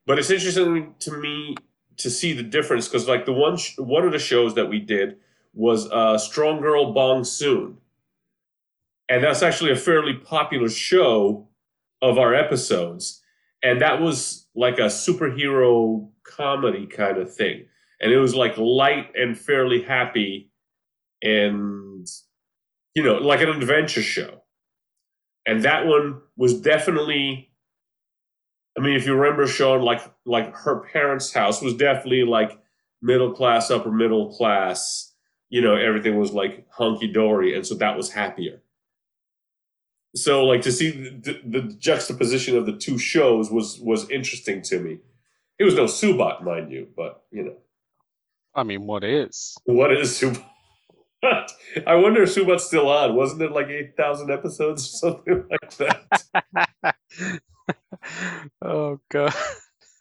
but it's interesting to me to see the difference because like the one sh- one of the shows that we did was uh, Strong Girl Bong Soon, and that's actually a fairly popular show of our episodes, and that was like a superhero comedy kind of thing. And it was like light and fairly happy and, you know, like an adventure show. And that one was definitely, I mean, if you remember, Sean, like like her parents' house was definitely like middle class, upper middle class, you know, everything was like hunky dory. And so that was happier. So like to see the, the juxtaposition of the two shows was, was interesting to me. It was no Subat, mind you, but you know. I mean, what is? What is Subat? I wonder if Subat's still on. Wasn't it like eight thousand episodes or something like that? Oh, God.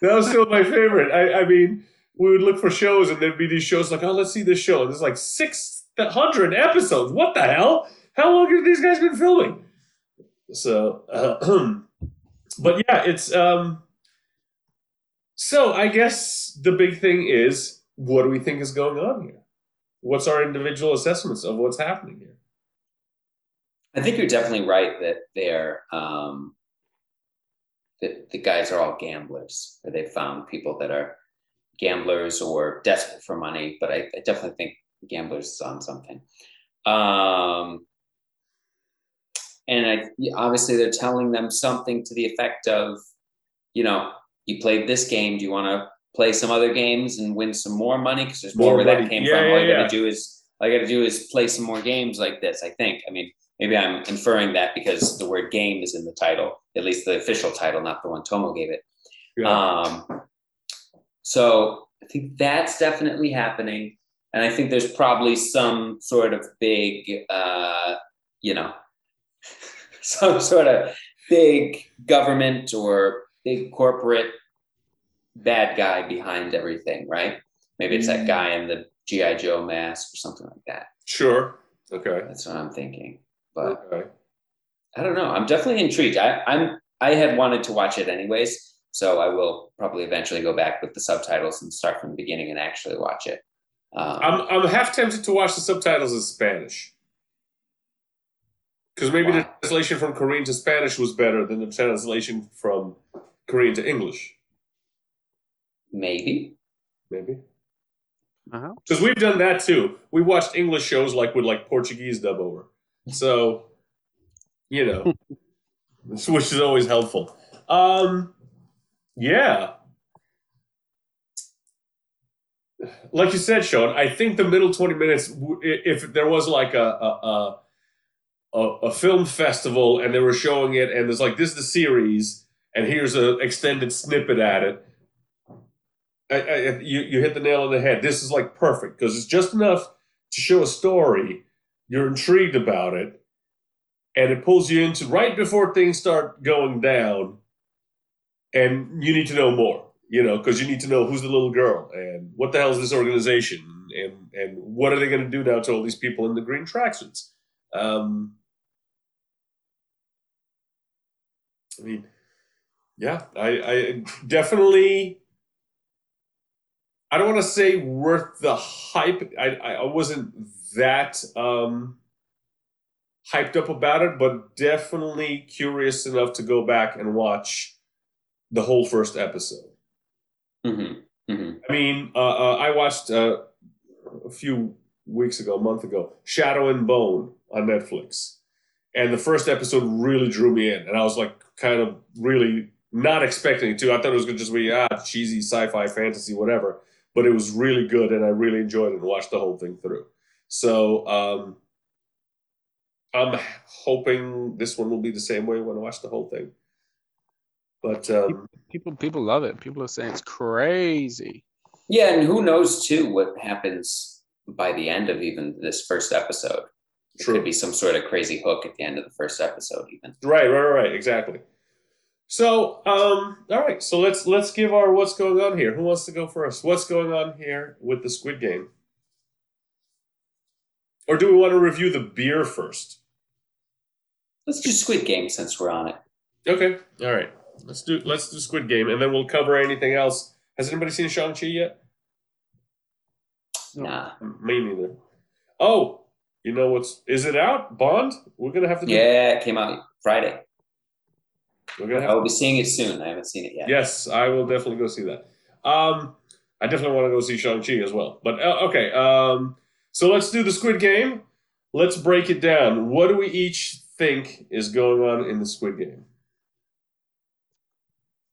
That was still my favorite. I, I mean, we would look for shows and there'd be these shows like, oh, let's see this show. And there's like six hundred episodes. What the hell? How long have these guys been filming? So, uh, but yeah, it's, um, so I guess the big thing is, what do we think is going on here? What's our individual assessments of what's happening here? I think you're definitely right that they're, um, that the guys are all gamblers, or they found people that are gamblers or desperate for money, but I, I definitely think gamblers is on something. Um, and I, obviously they're telling them something to the effect of, you know, you played this game, do you want to play some other games and win some more money? Because there's more, more where money. that came yeah, from. All yeah, I gotta yeah. do is all I gotta do is play some more games like this, I think. I mean, maybe I'm inferring that because the word game is in the title, at least the official title, not the one Tomo gave it. Yeah. Um, so I think that's definitely happening. And I think there's probably some sort of big, uh, you know, some sort of big government or big corporate bad guy behind everything, right? Maybe it's that guy in the G I Joe mask or something like that. Sure. Okay. That's what I'm thinking. But okay. I don't know. I'm definitely intrigued. I, I'm I had wanted to watch it anyways, so I will probably eventually go back with the subtitles and start from the beginning and actually watch it. Um, I'm I'm half tempted to watch the subtitles in Spanish, because maybe wow. the translation from Korean to Spanish was better than the translation from Korean to English. Maybe. Maybe. Because uh-huh. we've done that too. We watched English shows like with like Portuguese dub over. So, you know, which is always helpful. Um, yeah. Like you said, Sean, I think the middle twenty minutes, if there was like a a, a, a film festival and they were showing it and there's like, this is the series and here's an extended snippet at it. I, I, you, you hit the nail on the head. This is like perfect because it's just enough to show a story. You're intrigued about it. And it pulls you into right before things start going down. And you need to know more, you know, because you need to know who's the little girl and what the hell is this organization and, and what are they going to do now to all these people in the green tracksuits? Um, I mean, yeah, I, I definitely... I don't want to say worth the hype. I, I wasn't that um, hyped up about it, but definitely curious enough to go back and watch the whole first episode. Mm-hmm. Mm-hmm. I mean, uh, uh, I watched uh, a few weeks ago, a month ago, Shadow and Bone on Netflix. And the first episode really drew me in. And I was like kind of really not expecting it to. I thought it was going to just be ah, cheesy sci-fi, fantasy, whatever. But it was really good, and I really enjoyed it and watched the whole thing through. So um, I'm hoping this one will be the same way when I watch the whole thing. But um, people, people love it. People are saying it's crazy. Yeah, and who knows too what happens by the end of even this first episode. It True. Could be some sort of crazy hook at the end of the first episode, even. Right, right, right. Exactly. So, um, all right. So let's let's give our what's going on here. Who wants to go first? What's going on here with the Squid Game? Or do we want to review the beer first? Let's do Squid Game since we're on it. Okay. All right. Let's do let's do Squid Game, and then we'll cover anything else. Has anybody seen Shang-Chi yet? Nah. No, me neither. Oh, you know what's is it out? Bond? We're gonna have to. Do yeah, it came out Friday. We're gonna have I will be seeing it soon. I haven't seen it yet. Yes, I will definitely go see that. Um, I definitely want to go see Shang-Chi as well. But uh, okay, um, so let's do the Squid Game. Let's break it down. What do we each think is going on in the Squid Game?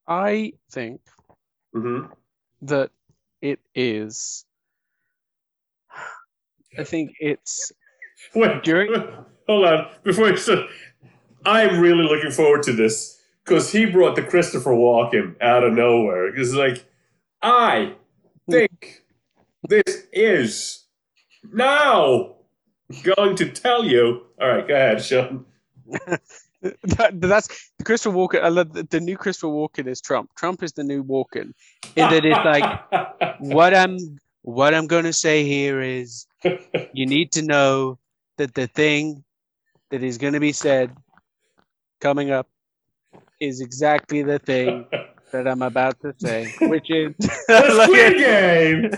I think mm-hmm. that it is I think it's... Wait, during... hold on. Before you start, I'm really looking forward to this because he brought the Christopher Walken out of nowhere. It's like, I think this is now going to tell you. All right, go ahead, Sean. that, that's the Christopher Walken. I love the, the new Christopher Walken is Trump. Trump is the new Walken. And it is like what I'm what I'm going to say here is you need to know that the thing that is going to be said coming up is exactly the thing that I'm about to say, which is the Squid Game.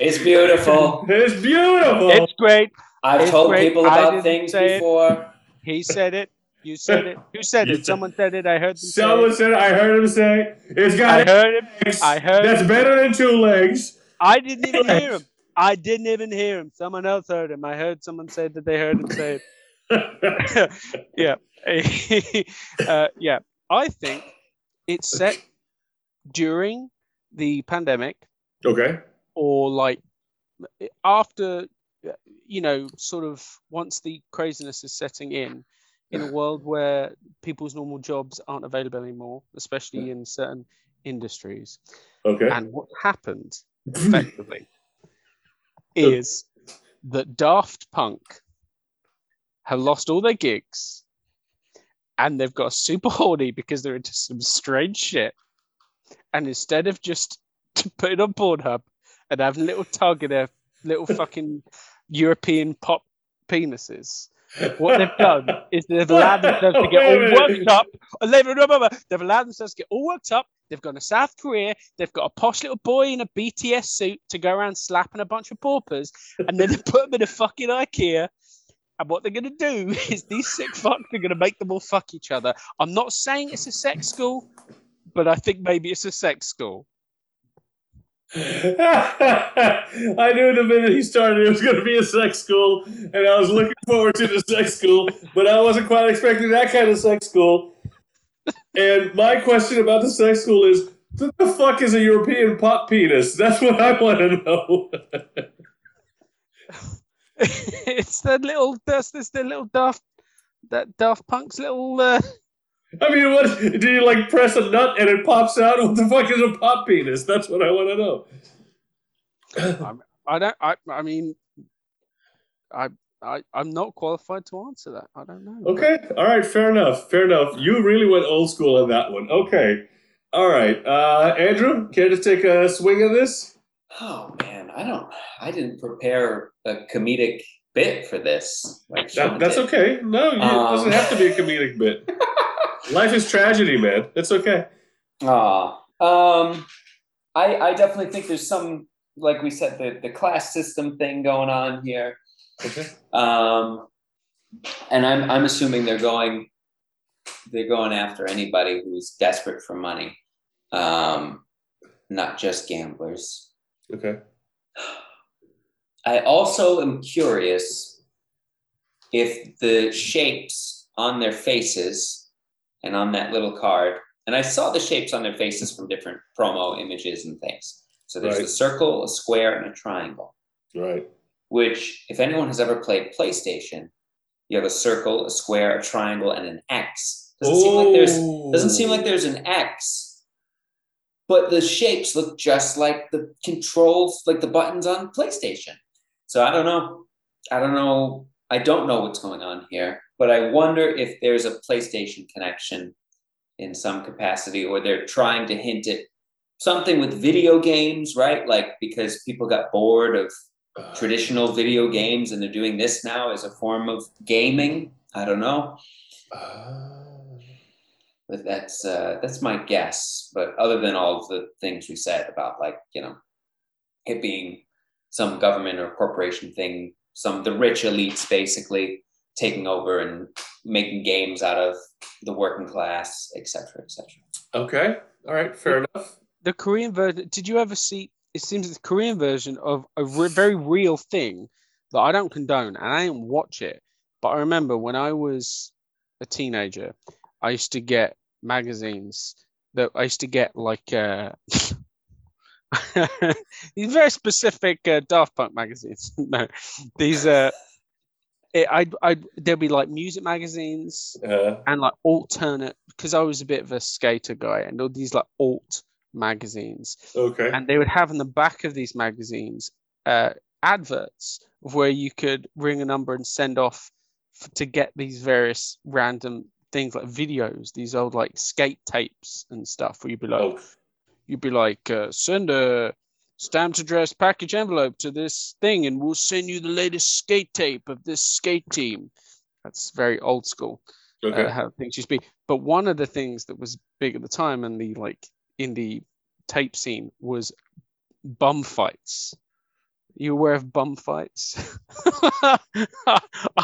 It's beautiful. It's beautiful. It's great. I've it's told great. people about things before. It. He said it. You said it. Who said you it? Said Someone said it. I heard them Someone say it. said it. I heard him say it. It's got I eight heard him. legs. I heard That's him. better than two legs. I didn't even hear him. I didn't even hear him. Someone else heard him. I heard someone say that they heard him say it. yeah. uh, yeah. I think it's set during the pandemic. Okay. Or like after, you know, sort of once the craziness is setting in, in a world where people's normal jobs aren't available anymore, especially in certain industries. Okay. And what happened effectively is that Daft Punk have lost all their gigs and they've got super horny because they're into some strange shit. And instead of just to put it on Pornhub and have a little tug in their little fucking European pop penises, what they've done is they've allowed themselves to get all worked up. They've allowed themselves to get all worked up. They've gone to South Korea. They've got a posh little boy in a B T S suit to go around slapping a bunch of paupers. And then they put them in a fucking IKEA. And what they're going to do is these sick fucks are going to make them all fuck each other. I'm not saying it's a sex school, but I think maybe it's a sex school. I knew the minute he started it was going to be a sex school, and I was looking forward to the sex school, but I wasn't quite expecting that kind of sex school. And my question about the sex school is, what the fuck is a European pop penis? That's what I want to know. It's that little, that's this the little Daft, that Daft Punk's little. Uh... I mean, what do you like? Press a nut and it pops out. What the fuck is a pop penis? That's what I want to know. I'm, I don't. I. I mean, I. I. I'm not qualified to answer that. I don't know. Okay. But... All right. Fair enough. Fair enough. You really went old school on that one. Okay. All right. Uh, Andrew, care to take a swing at this? Oh man, I don't. I didn't prepare a comedic bit for this. Like that, that's did. okay. No, you, um... it doesn't have to be a comedic bit. Life is tragedy, man. It's okay. Ah, um, I I definitely think there's some, like we said, the, the class system thing going on here. Okay. Um, and I'm I'm assuming they're going they're going after anybody who's desperate for money, um, not just gamblers. Okay. I also am curious if the shapes on their faces. And on that little card, and I saw the shapes on their faces from different promo images and things. So there's right. a circle, a square, and a triangle. Right. Which, if anyone has ever played PlayStation, you have a circle, a square, a triangle, and an X. Doesn't Ooh. seem like there's doesn't seem like there's an X, but the shapes look just like the controls, like the buttons on PlayStation. So I don't know. I don't know. I don't know what's going on here. But I wonder if there's a PlayStation connection in some capacity, or they're trying to hint at something with video games, right? Like, because people got bored of traditional video games and they're doing this now as a form of gaming. I don't know. But that's uh, that's my guess. But other than all of the things we said about, like, you know, it being some government or corporation thing, some the rich elites basically taking over and making games out of the working class, et cetera, et cetera. Okay. All right. Fair the, enough. The Korean version, did you ever see, it seems the Korean version of a re- very real thing that I don't condone and I didn't watch it. But I remember when I was a teenager, I used to get magazines that I used to get like, uh, These very specific uh, Daft Punk magazines. No, these uh, it, I'd, I'd there'd be like music magazines uh, and like alternate, because I was a bit of a skater guy, and all these like alt magazines. Okay. And they would have in the back of these magazines uh, adverts where you could ring a number and send off f- to get these various random things like videos, these old like skate tapes and stuff, where you'd be like. Oh. You'd be like, uh, send a stamped address package envelope to this thing, and we'll send you the latest skate tape of this skate team. That's very old school, okay. uh, how things used to be. But one of the things that was big at the time, and the like in the tape scene, was bum fights. You aware of bum fights? I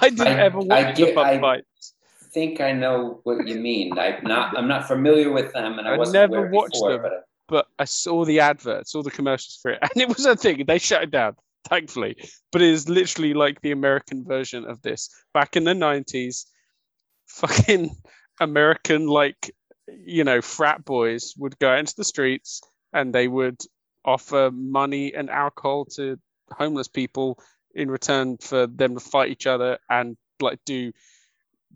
didn't I, ever watch the bum I... fights. Think I know what you mean. I'm not. I'm not familiar with them, and I, I wasn't never aware watched before, them. But I... but I saw the adverts, all the commercials for it, and it was a thing. They shut it down, thankfully. But it is literally like the American version of this. Back in the nineties, fucking American, like, you know, frat boys would go into the streets and they would offer money and alcohol to homeless people in return for them to fight each other and like do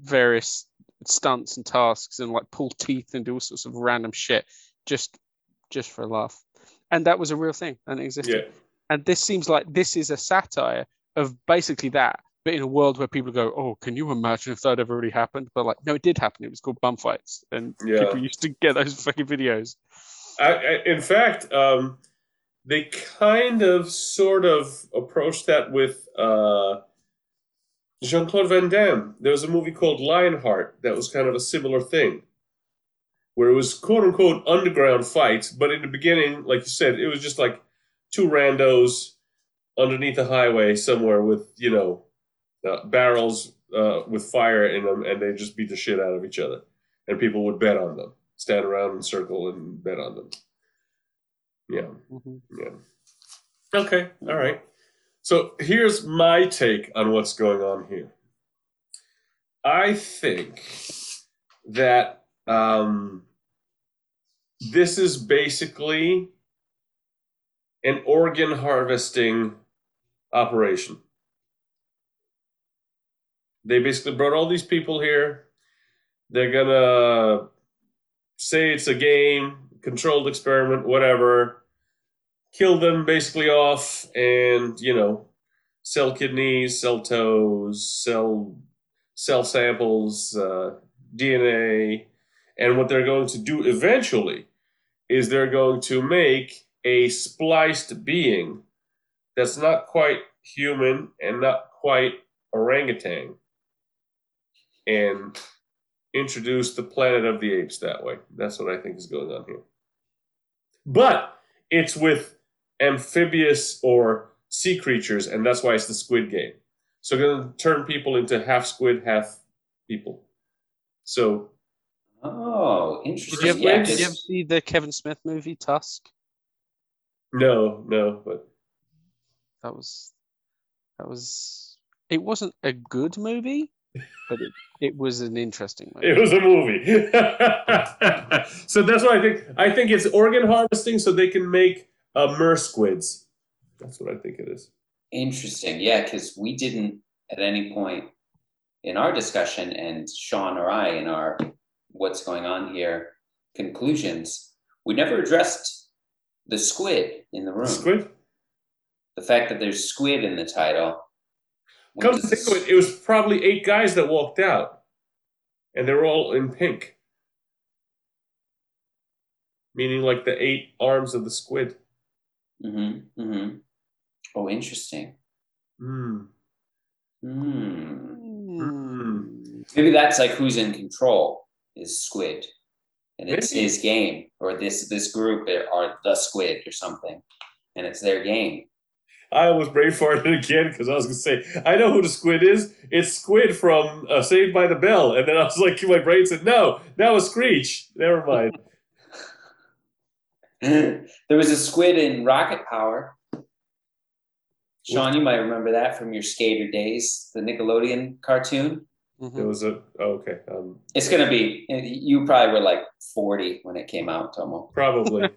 various stunts and tasks and like pull teeth and do all sorts of random shit just just for a laugh. And that was a real thing, and it existed. Yeah. And this seems like this is a satire of basically that, but in a world where people go, oh, can you imagine if that ever really happened? But like, no, it did happen. It was called bum fights, and yeah. people used to get those fucking videos. I, I, in fact, um, they kind of sort of approached that with uh Jean-Claude Van Damme. There was a movie called Lionheart that was kind of a similar thing, where it was quote-unquote underground fights, but in the beginning, like you said, it was just like two randos underneath the highway somewhere with, you know, uh, barrels uh, with fire in them, and they'd just beat the shit out of each other. And people would bet on them, stand around in a circle and bet on them. Yeah. Mm-hmm. Yeah. Okay. All right. So here's my take on what's going on here. I think that um, this is basically an organ harvesting operation. They basically brought all these people here. They're gonna say it's a game, controlled experiment, whatever. Kill them basically off, and, you know, sell kidneys, sell toes, sell cell samples, uh, D N A. And what they're going to do eventually is they're going to make a spliced being that's not quite human and not quite orangutan, and introduce the Planet of the Apes that way. That's what I think is going on here. But it's with amphibious or sea creatures, and that's why it's the Squid Game. So they're going to turn people into half squid, half people. So, oh, interesting. Did you ever, yes. did you ever see the Kevin Smith movie Tusk? No, no, but that was that was it wasn't a good movie, but it, it was an interesting movie. It was a movie. So that's what I think. I think it's organ harvesting so they can make uh, mer squids. That's what I think it is. Interesting. Yeah, because we didn't at any point in our discussion, and Sean or I in our what's going on here conclusions, we never addressed the squid in the room. The squid? The fact that there's squid in the title. What Come to think of it, it was probably eight guys that walked out, and they were all in pink. Meaning like the eight arms of the squid. Mm-hmm, mm-hmm. Oh, interesting. Mm. Mm. Mm. Maybe that's like who's in control is squid. And it's Maybe. his game, or this this group are the squid or something, and it's their game. I almost brain farted again because I was going to say, I know who the squid is. It's Squid from uh, Saved by the Bell. And then I was like, my brain said, no, that was Screech. Never mind. There was a squid in Rocket Power. Sean, you might remember that from your skater days, the Nickelodeon cartoon. Mm-hmm. It was a, oh, okay. Um, it's going to be, you probably were like forty when it came out, Tomo. Probably.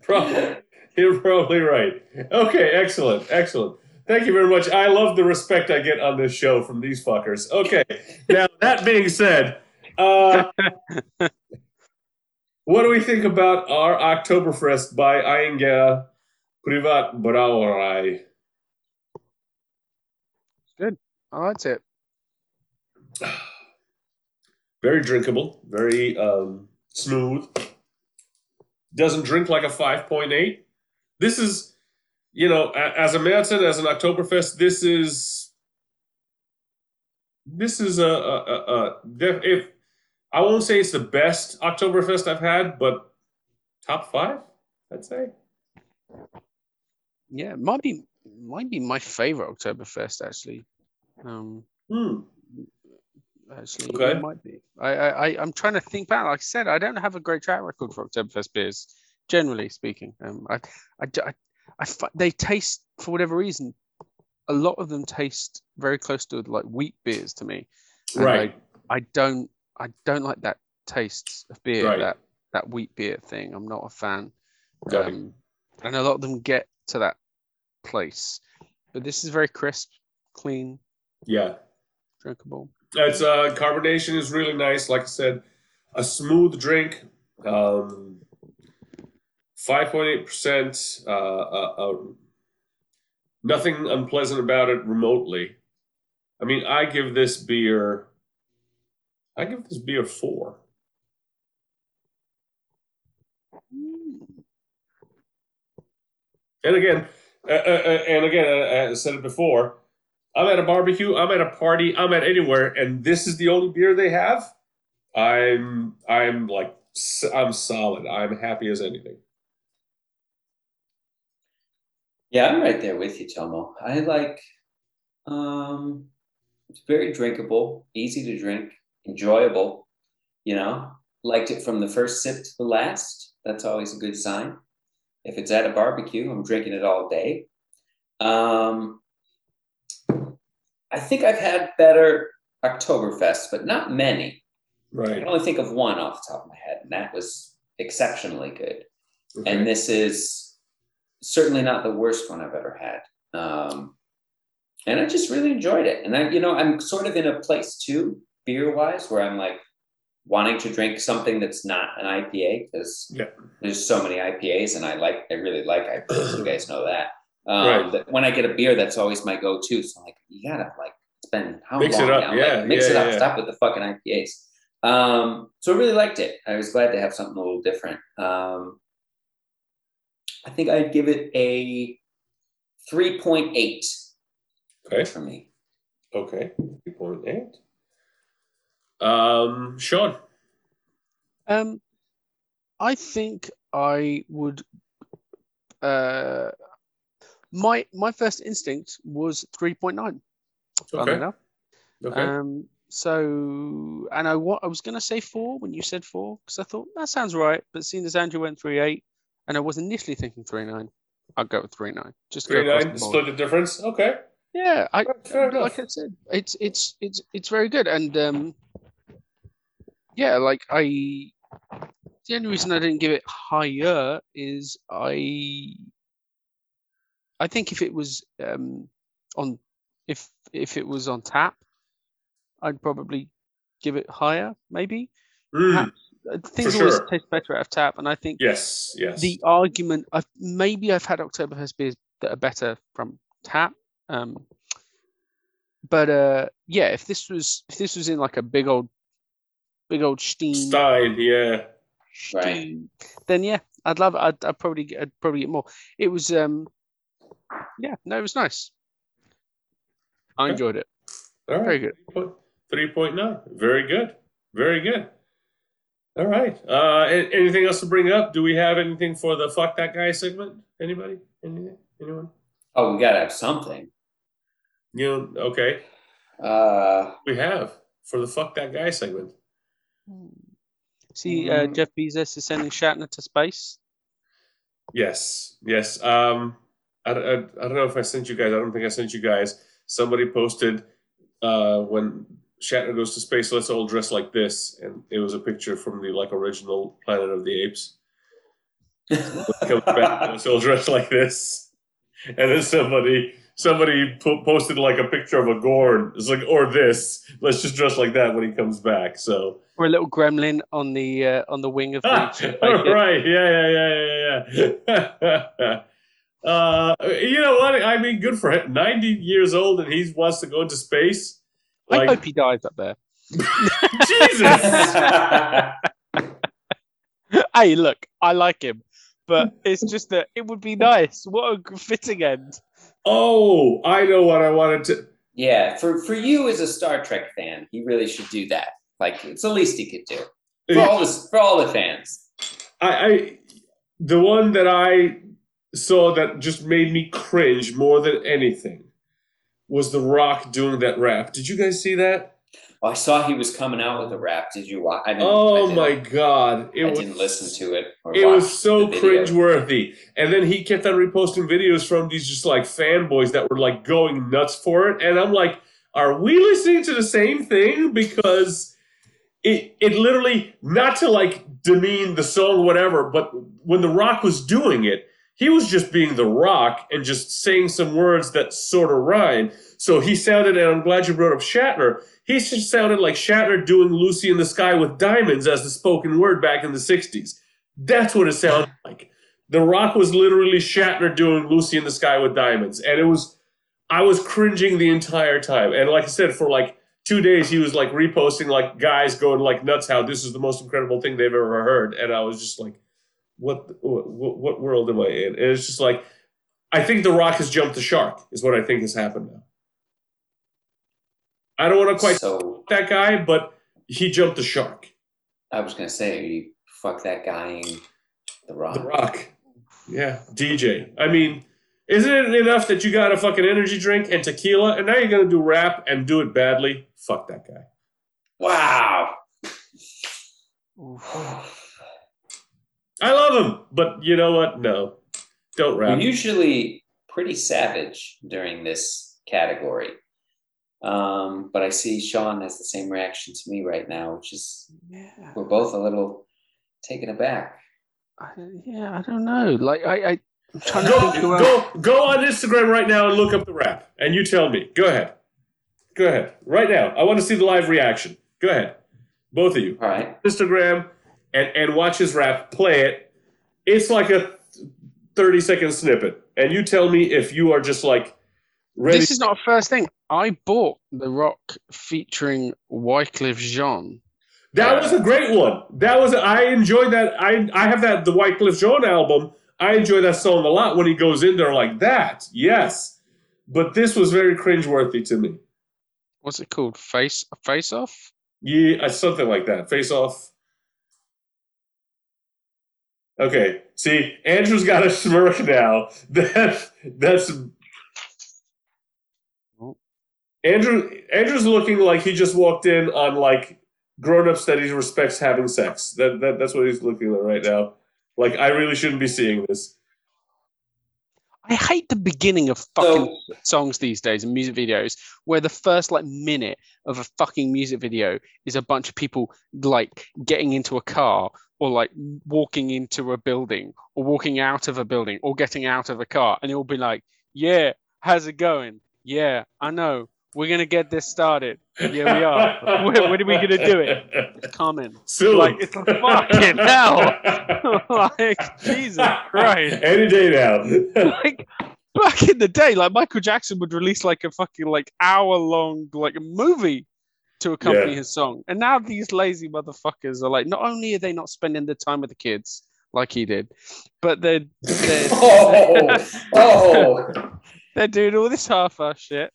Probably. You're probably right. Okay, excellent, excellent. Thank you very much. I love the respect I get on this show from these fuckers. Okay, now that being said, uh, what do we think about our Oktoberfest by Ayinger Privatbrauerei? It's good. I liked it. Very drinkable, very um, smooth. Doesn't drink like a five point eight. This is, you know, as a mountain, as an Oktoberfest, this is, this is a, a, a, a if I won't say it's the best Oktoberfest I've had, but top five, I'd say. Yeah, it might be, might be my favorite Oktoberfest actually. Um, hmm. Actually, okay. It might be. I, I, I'm trying to think back. Like I said, I don't have a great track record for Oktoberfest beers, generally speaking. Um, I, I, I, I, they taste, for whatever reason, a lot of them taste very close to like wheat beers to me. And right. I, I don't, I don't like that taste of beer. Right. That that wheat beer thing. I'm not a fan. Got um, it. And a lot of them get to that place, but this is very crisp, clean. Yeah. Drinkable. It's uh, carbonation is really nice. Like I said, a smooth drink, um, five point eight percent, uh, uh, uh, nothing unpleasant about it remotely. I mean, I give this beer, I give this beer four. And again, uh, uh, and again, I said it before. I'm at a barbecue, I'm at a party, I'm at anywhere, and this is the only beer they have. I'm, I'm like, I'm solid. I'm happy as anything. Yeah, I'm right there with you, Tomo. I like, um, it's very drinkable, easy to drink, enjoyable, you know, liked it from the first sip to the last. That's always a good sign. If it's at a barbecue, I'm drinking it all day. Um, I think I've had better Oktoberfests, but not many. Right. I can only think of one off the top of my head, and that was exceptionally good. Okay. And this is certainly not the worst one I've ever had. Um, and I just really enjoyed it. And I, you know, I'm sort of in a place too, beer-wise, where I'm like wanting to drink something that's not an I P A because yeah. there's so many I P As, and I like, I really like I P As. You guys know that. Um, right. That when I get a beer, that's always my go-to. So I'm like, you gotta like spend how mix long it up. Now? Yeah, like, mix yeah, it up. Yeah. Stop with the fucking I P As. Um, so I really liked it. I was glad to have something a little different. Um, I think I'd give it a three point eight. Okay, for me. Okay, three point eight. Um, Sean. Um, I think I would. Uh. My my first instinct was three point nine. Okay. Enough. Okay. Um, so, and I what I was gonna say four when you said four because I thought that sounds right, but seeing as Andrew went three point eight, and I was initially thinking three point nine, I'll go with three point nine. Just three point nine, split the difference. Okay. Yeah, I Fair like enough. I said, it's it's it's it's very good, and um, yeah, like I the only reason I didn't give it higher is I. I think if it was um, on, if if it was on tap, I'd probably give it higher. Maybe mm, things always sure. taste better out of tap, and I think yes, yes. The argument, I've, maybe I've had Oktoberfest beers that are better from tap, um, but uh, yeah, if this was if this was in like a big old, big old steam stein, yeah, steam, right. Then yeah, I'd love it. I'd, I'd probably get, I'd probably get more. It was. Um, Yeah, no, it was nice. I enjoyed it. All right. Very good. three point nine. Very good. Very good. All right. Uh, anything else to bring up? Do we have anything for the Fuck That Guy segment? Anybody? Anything? Anyone? Oh, we got to have something. You know, okay. Uh, we have for the Fuck That Guy segment. See, uh, Jeff Bezos is sending Shatner to space. Yes. Yes. Um, I, I, I don't know if I sent you guys. I don't think I sent you guys. Somebody posted uh, when Shatner goes to space, let's all dress like this, and it was a picture from the like original Planet of the Apes. comes back and still dressed like this. And then somebody somebody po posted like a picture of a gourd. It's like, or this. Let's just dress like that when he comes back. So or a little gremlin on the uh, on the wing of the ah, right. Yeah, yeah, yeah, yeah, yeah. Uh, you know what? I mean, good for him. ninety years old, and he wants to go into space. Like... I hope he dies up there. Jesus. Hey, look, I like him, but it's just that it would be nice. What a fitting end. Oh, I know what I wanted to. Yeah, for for you as a Star Trek fan, he really should do that. Like, it's the least he could do for all the for all the fans. I, I the one that I. So that just made me cringe more than anything was The Rock doing that rap. Did you guys see that? Oh, I saw he was coming out with a rap. Did you watch? I didn't, oh I my God. It I was, didn't listen to it. Or it was so cringeworthy. And then he kept on reposting videos from these just like fanboys that were like going nuts for it. And I'm like, are we listening to the same thing? Because it, it literally, not to like demean the song, whatever, but when The Rock was doing it, he was just being The Rock and just saying some words that sort of rhyme. So he sounded, and I'm glad you brought up Shatner, he just sounded like Shatner doing Lucy in the Sky with Diamonds as the spoken word back in the sixties. That's what it sounded like. The Rock was literally Shatner doing Lucy in the Sky with Diamonds. And it was, I was cringing the entire time. And like I said, for like two days, he was like reposting like guys going like nuts how this is the most incredible thing they've ever heard. And I was just like, What, what what world am I in? And it's just like, I think The Rock has jumped the shark is what I think has happened now. I don't want to quite so, that guy, but he jumped the shark. I was going to say, you fuck that guy in The Rock. The Rock. Yeah, D J. I mean, isn't it enough that you got a fucking energy drink and tequila, and now you're going to do rap and do it badly? Fuck that guy. Wow. I love him, but you know what? No, don't rap. We're usually pretty savage during this category. Um, but I see Sean has the same reaction to me right now, which is yeah. We're both a little taken aback. I, yeah, I don't know. Like I, I I'm trying go, to think go, about... go on Instagram right now and look up the rap, and you tell me. Go ahead. Go ahead. Right now. I want to see the live reaction. Go ahead. Both of you. All right. Instagram. And, and watch his rap, play it. It's like a thirty second snippet. And you tell me if you are just like ready. This is not a first thing. I bought The Rock featuring Wycliffe Jean. That uh, was a great one. That was, I enjoyed that. I I have that, the Wycliffe Jean album. I enjoy that song a lot when he goes in there like that. Yes. But this was very cringeworthy to me. What's it called? Face, face Off? Yeah, something like that. Face Off. Okay, see, Andrew's got a smirk now. That's that's Andrew. Andrew's looking like he just walked in on like grown-ups that he respects having sex. That that that's what he's looking at right now. Like, I really shouldn't be seeing this. I hate the beginning of fucking so, songs these days and music videos where the first like minute of a fucking music video is a bunch of people like getting into a car or like walking into a building or walking out of a building or getting out of a car. And it will be like, yeah, how's it going? Yeah, I know. We're going to get this started. Yeah, we are. when, when are we going to do it? Coming. Soon. Like, it's like, fucking hell. Like, Jesus Christ. Any day now. Like, back in the day, like, Michael Jackson would release, like, a fucking, like, hour-long, like, movie to accompany yeah. his song. And now these lazy motherfuckers are like, not only are they not spending the time with the kids, like he did, but they're... they're oh! oh. They're doing all this half-ass shit.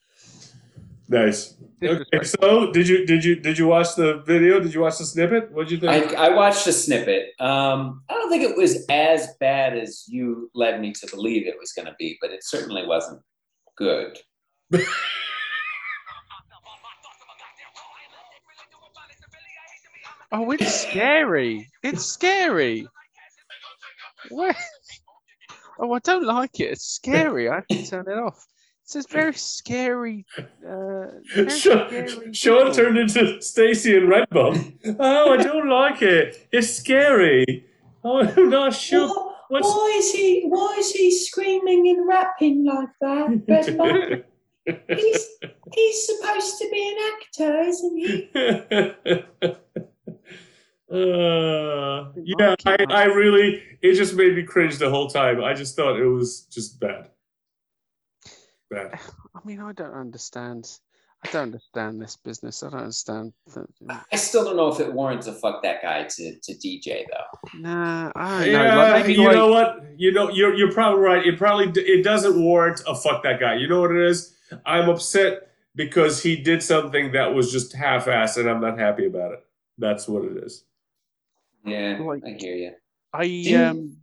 Nice. Okay, so did you did you did you watch the video? Did you watch the snippet? What did you think? I, I watched the snippet. Um, I don't think it was as bad as you led me to believe it was going to be, but it certainly wasn't good. Oh, it's scary! It's scary. What? Oh, I don't like it. It's scary. I have to turn it off. It's this very scary. Uh, very Sean, scary Sean turned into Stacey and Redbum. Oh, I don't like it. It's scary. Oh, I'm not sure. Well, What's... Why is he? Why is he screaming and rapping like that? Red he's he's supposed to be an actor, isn't he? uh, yeah, I, I really. It just made me cringe the whole time. I just thought it was just bad. Bad. I mean, I don't understand. I don't understand this business. I don't understand. I still don't know if it warrants a fuck that guy to, to D J though. Nah, I don't yeah, know. Like, you like, know what? You know, you're you're probably right. It probably it doesn't warrant a fuck that guy. You know what it is? I'm upset because he did something that was just half-assed, and I'm not happy about it. That's what it is. Yeah, like, I hear you. I didn't, um.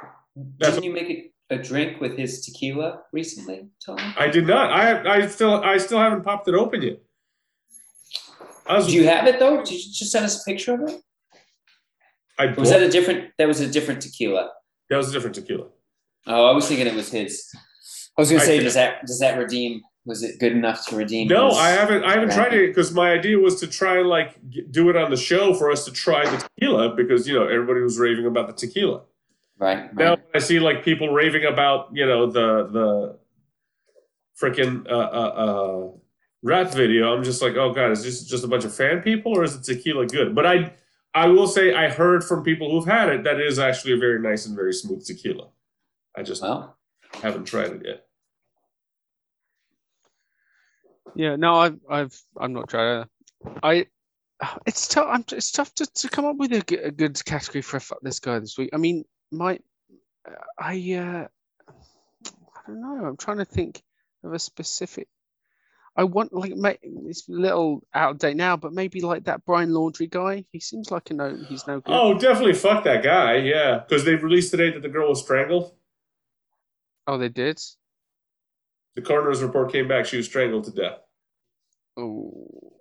Yeah. Didn't you make it? A drink with his tequila recently, Tom? I did not. I I still I still haven't popped it open yet. Was, Do you have it though? Did you just send us a picture of it? I was that a different? That was a different tequila. That was a different tequila. Oh, I was thinking it was his. I was going to say, does that does that redeem? Was it good enough to redeem? No, his? I haven't. I haven't tried it because my idea was to try like do it on the show for us to try the tequila because you know everybody was raving about the tequila. Right, right. Now I see like people raving about you know the the freaking uh, uh, uh, rap video. I'm just like, oh god, is this just a bunch of fan people or is it tequila good? But I I will say I heard from people who've had it that it is actually a very nice and very smooth tequila. I just well, haven't tried it yet. Yeah, no, I've I've I'm not tried it. I. It's tough. I'm, it's tough to, to come up with a, a good category for a fuck this guy this week. I mean, my, I, uh, I don't know. I'm trying to think of a specific. I want like my, it's a little out of date now, but maybe like that Brian Laundrie guy. He seems like a no. He's no good. Oh, definitely fuck that guy. Yeah, because they released today that the girl was strangled. Oh, they did. The coroner's report came back. She was strangled to death. Oh.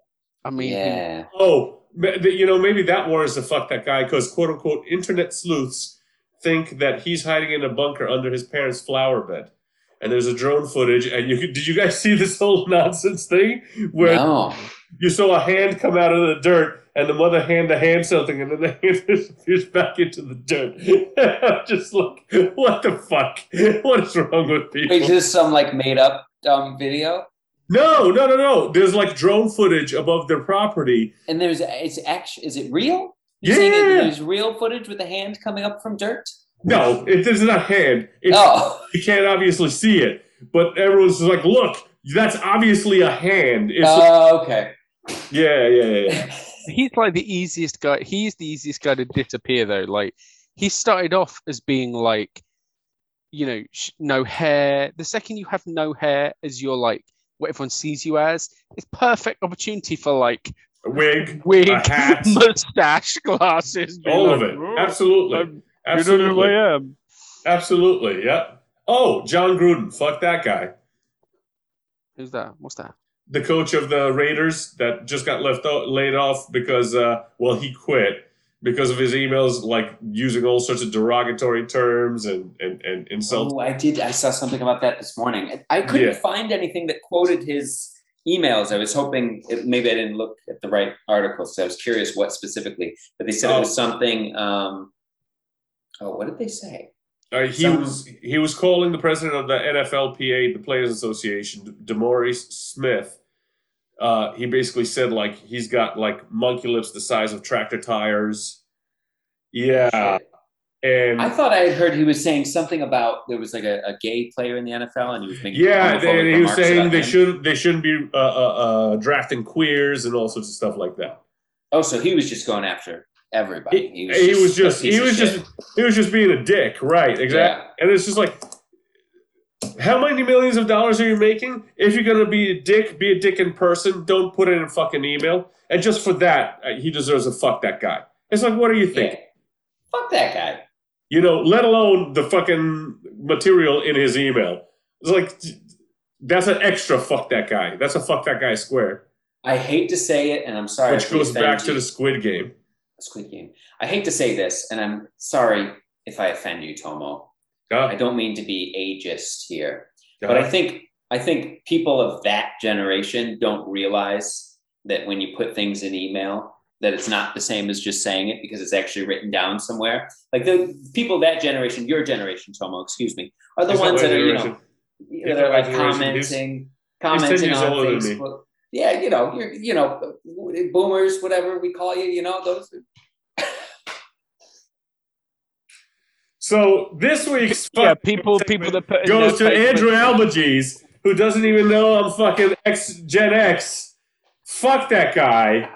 I mean, yeah. oh, you know, maybe that warrants the fuck that guy because quote unquote internet sleuths think that he's hiding in a bunker under his parents' flower bed. And there's a drone footage. And you did you guys see this whole nonsense thing where no. you saw a hand come out of the dirt and the mother hand the hand something and then the hand disappears back into the dirt. I'm just like, what the fuck? What is wrong with people? Is this some like made up um, video? No, no, no, no. There's like drone footage above their property. And there's, it's actually, is it real? You're yeah. It, there's real footage with a hand coming up from dirt? No, it is not hand. It's, oh. You can't obviously see it. But everyone's like, look, that's obviously a hand. Oh, uh, okay. Yeah, yeah, yeah. He's like the easiest guy. He's the easiest guy to disappear, though. Like, he started off as being like, you know, sh- no hair. The second you have no hair as you're like, what everyone sees you as, it's perfect opportunity for like a wig, wig, a hat, mustache, glasses, all like, of it. Absolutely, I'm, absolutely. You don't know who I am. Absolutely, yeah. Oh, John Gruden, fuck that guy. Who's that? What's that? The coach of the Raiders that just got left out, laid off because, uh, well, he quit because of his emails, like using all sorts of derogatory terms and, and, and insults. Oh, I did. I saw something about that this morning. I couldn't yeah. find anything that quoted his emails. I was hoping, it, maybe I didn't look at the right article, so I was curious what specifically, but they said oh. it was something, um, oh, what did they say? Uh, he something. was he was calling the president of the N F L P A, the Players Association, DeMaurice Smith. Uh, he basically said, like, he's got, like, monkey lips the size of tractor tires. Yeah. And I thought I had heard he was saying something about there was, like, a, a gay player in the N F L, and he was making yeah, and he was saying they shouldn't, they shouldn't be uh, uh, uh, drafting queers and all sorts of stuff like that. Oh, so he was just going after everybody. He, he was just, he was just, he was just, he was just being a dick, right, exactly. Yeah. And it's just like... How many millions of dollars are you making? If you're going to be a dick, be a dick in person. Don't put it in a fucking email. And just for that, he deserves a fuck that guy. It's like, what are you thinking? Yeah. Fuck that guy. You know, let alone the fucking material in his email. It's like, that's an extra fuck that guy. That's a fuck that guy square. I hate to say it, and I'm sorry. Which goes back to the Squid Game. Squid Game. I hate to say this, and I'm sorry if I offend you, Tomo. Uh, I don't mean to be ageist here, uh, but I think I think people of that generation don't realize that when you put things in email, that it's not the same as just saying it because it's actually written down somewhere. Like the people that generation, your generation, Tomo, excuse me, are the it's ones that are, you know, you know they're like commenting, commenting on Facebook. Yeah, you know, you're, you know, boomers, whatever we call you, you know, those. So this week's yeah, people, people that put goes to Facebook. Andrew Albigese, who doesn't even know I'm fucking X Gen X. Fuck that guy.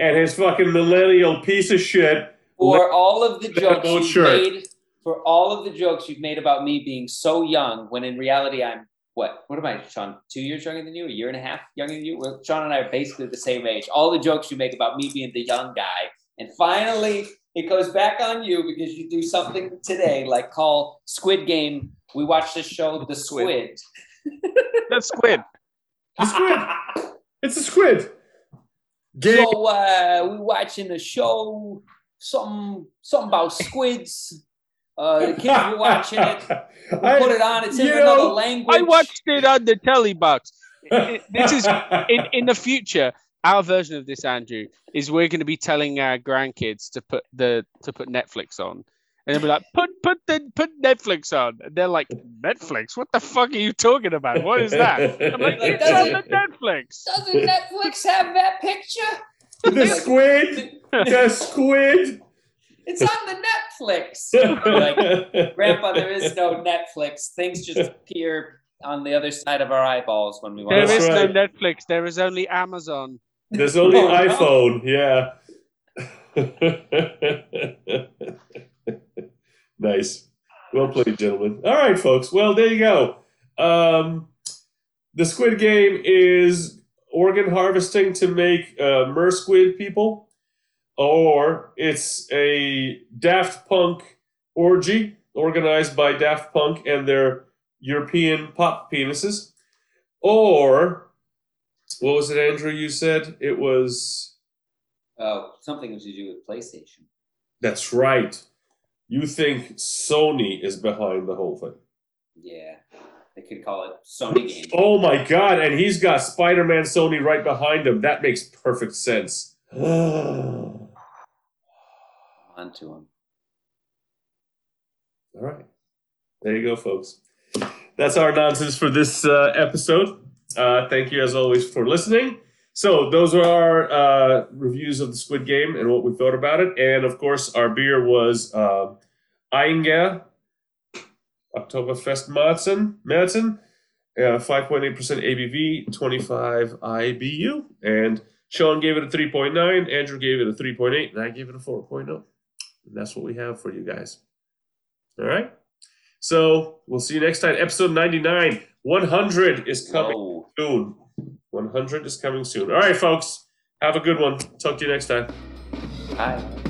And his fucking millennial piece of shit. For all of the jokes you've shirt. made, for all of the jokes you've made about me being so young, when in reality I'm what? What am I, Sean? Two years younger than you? A year and a half younger than you? Well, Sean and I are basically the same age. All the jokes you make about me being the young guy, and finally it goes back on you because you do something today, like call Squid Game. We watched this show, The Squid. That's Squid. The Squid. It's a squid. Game. So uh, we're watching a show, something, something about squids. Uh, the kids were watching it. We I, put it on. It's in you know, another language. I watched it on the telly box. This is in, in the future. Our version of this, Andrew, is we're going to be telling our grandkids to put the to put Netflix on, and they'll be like, put put the put Netflix on, and they're like, Netflix? What the fuck are you talking about? What is that? I'm like, like it's on the Netflix. Doesn't Netflix have that picture? The squid, the squid. It's on the Netflix. Like, Grandpa, there is no Netflix. Things just appear on the other side of our eyeballs when we watch. There is right. no Netflix. There is only Amazon. There's only oh, iPhone. No. Yeah. Nice. Well played, gentlemen. All right, folks. Well, there you go. Um, the Squid Game is organ harvesting to make uh, mer-squid people. Or it's a Daft Punk orgy organized by Daft Punk and their European pop penises. Or, what was it, Andrew, you said? It was... Oh, something to do with PlayStation. That's right. You think Sony is behind the whole thing. Yeah, they could call it Sony Game. Oh my God, and he's got Spider-Man Sony right behind him. That makes perfect sense. Onto him. All right. There you go, folks. That's our nonsense for this uh, episode. Uh, thank you, as always, for listening. So those are our uh, reviews of the Squid Game and what we thought about it. And, of course, our beer was uh, Ayinger Oktoberfest Märzen, uh, five point eight percent A B V, twenty-five I B U. And Sean gave it a three point nine, Andrew gave it a three point eight, and I gave it a four point oh. And that's what we have for you guys. All right? So we'll see you next time. Episode ninety-nine. one hundred is coming Whoa. soon. one hundred is coming soon. All right, folks. Have a good one. Talk to you next time. Bye.